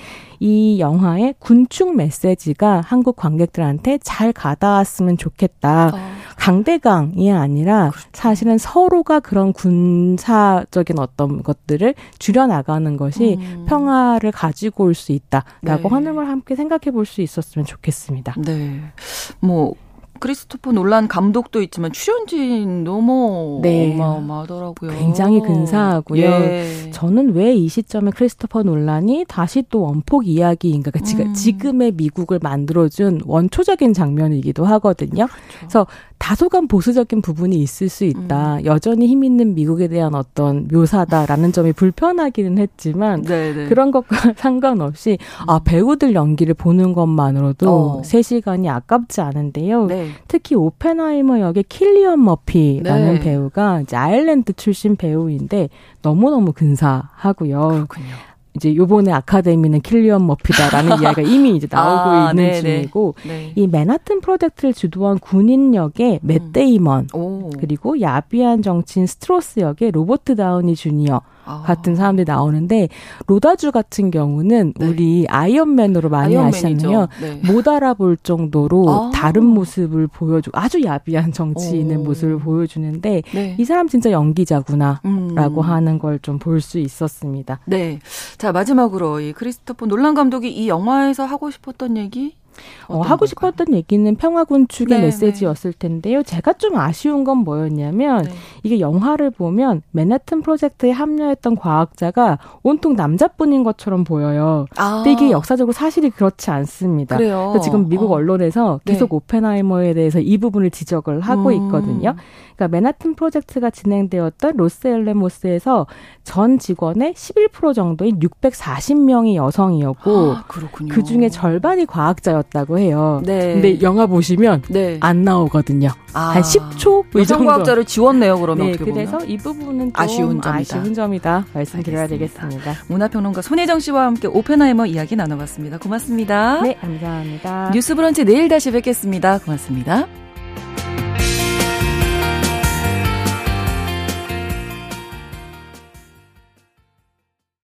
이 영화의 군축 메시지가 한국 관객들한테 잘 가닿았으면 좋겠다. 어. 강대강이 아니라 그렇죠. 사실은 서로가 그런 군사적인 어떤 것들을 줄여나가는 것이 음. 평화를 가지고 올 수 있다라고 네. 하는 걸 함께 생각해 볼 수 있었으면 좋겠습니다. 네. 뭐. 크리스토퍼 놀란 감독도 있지만 출연진도 뭐 네. 어마어마하더라고요. 굉장히 근사하고요. 예. 저는 왜 이 시점에 크리스토퍼 놀란이 다시 또 원폭 이야기인가 그러니까 음. 지금의 미국을 만들어준 원초적인 장면이기도 하거든요. 그렇죠. 그래서 다소간 보수적인 부분이 있을 수 있다. 음. 여전히 힘 있는 미국에 대한 어떤 묘사다라는 점이 불편하기는 했지만 네네. 그런 것과 상관없이 음. 아, 배우들 연기를 보는 것만으로도 어. 세 시간이 아깝지 않은데요. 네. 특히 오펜하이머 역의 킬리언 머피라는 네. 배우가 이제 아일랜드 출신 배우인데 너무너무 근사하고요. 그렇군요. 이제 요번에 아카데미는 킬리언 머피다라는 이야기가 이미 이제 나오고 아, 있는 네네. 중이고 네. 이 맨하튼 프로젝트를 주도한 군인 역의 맷 음. 데이먼 오. 그리고 야비한 정치인 스트로스 역의 로버트 다우니 주니어 아. 같은 사람들이 나오는데 로다주 같은 경우는 네. 우리 아이언맨으로 많이 아시잖아요. 네. 못 알아볼 정도로 아. 다른 모습을 보여주고 아주 야비한 정치인의 오. 모습을 보여주는데 네. 이 사람 진짜 연기자구나 음. 라고 하는 걸 좀 볼 수 있었습니다. 네. 자, 마지막으로 이 크리스토퍼 놀란 감독이 이 영화에서 하고 싶었던 얘기? 어, 하고 건가요? 싶었던 얘기는 평화군축의 네, 메시지였을 텐데요. 제가 좀 아쉬운 건 뭐였냐면 네. 이게 영화를 보면 맨하튼 프로젝트에 합류했던 과학자가 온통 남자뿐인 것처럼 보여요. 아. 근데 이게 역사적으로 사실이 그렇지 않습니다. 그래요. 그래서 지금 미국 어. 언론에서 계속 네. 오펜하이머에 대해서 이 부분을 지적을 하고 음. 있거든요. 그러니까 맨하튼 프로젝트가 진행되었던 로스앨레모스에서 전 직원의 십일 퍼센트 정도인 육백사십 명이 여성이었고 아, 그중에 절반이 과학자였어요. 다고 해요. 네. 근데 영화 보시면 네. 안 나오거든요. 아. 한 십 초 이 정도. 과학자를 지웠네요. 그러면 네, 어떻게 그래서 보면. 이 부분은 좀 아쉬운 점이다. 아쉬운 점이다. 말씀드려야 되겠습니다. 문화평론가 손혜정 씨와 함께 오펜하이머 이야기 나눠봤습니다. 고맙습니다. 네, 감사합니다. 뉴스브런치 내일 다시 뵙겠습니다. 고맙습니다.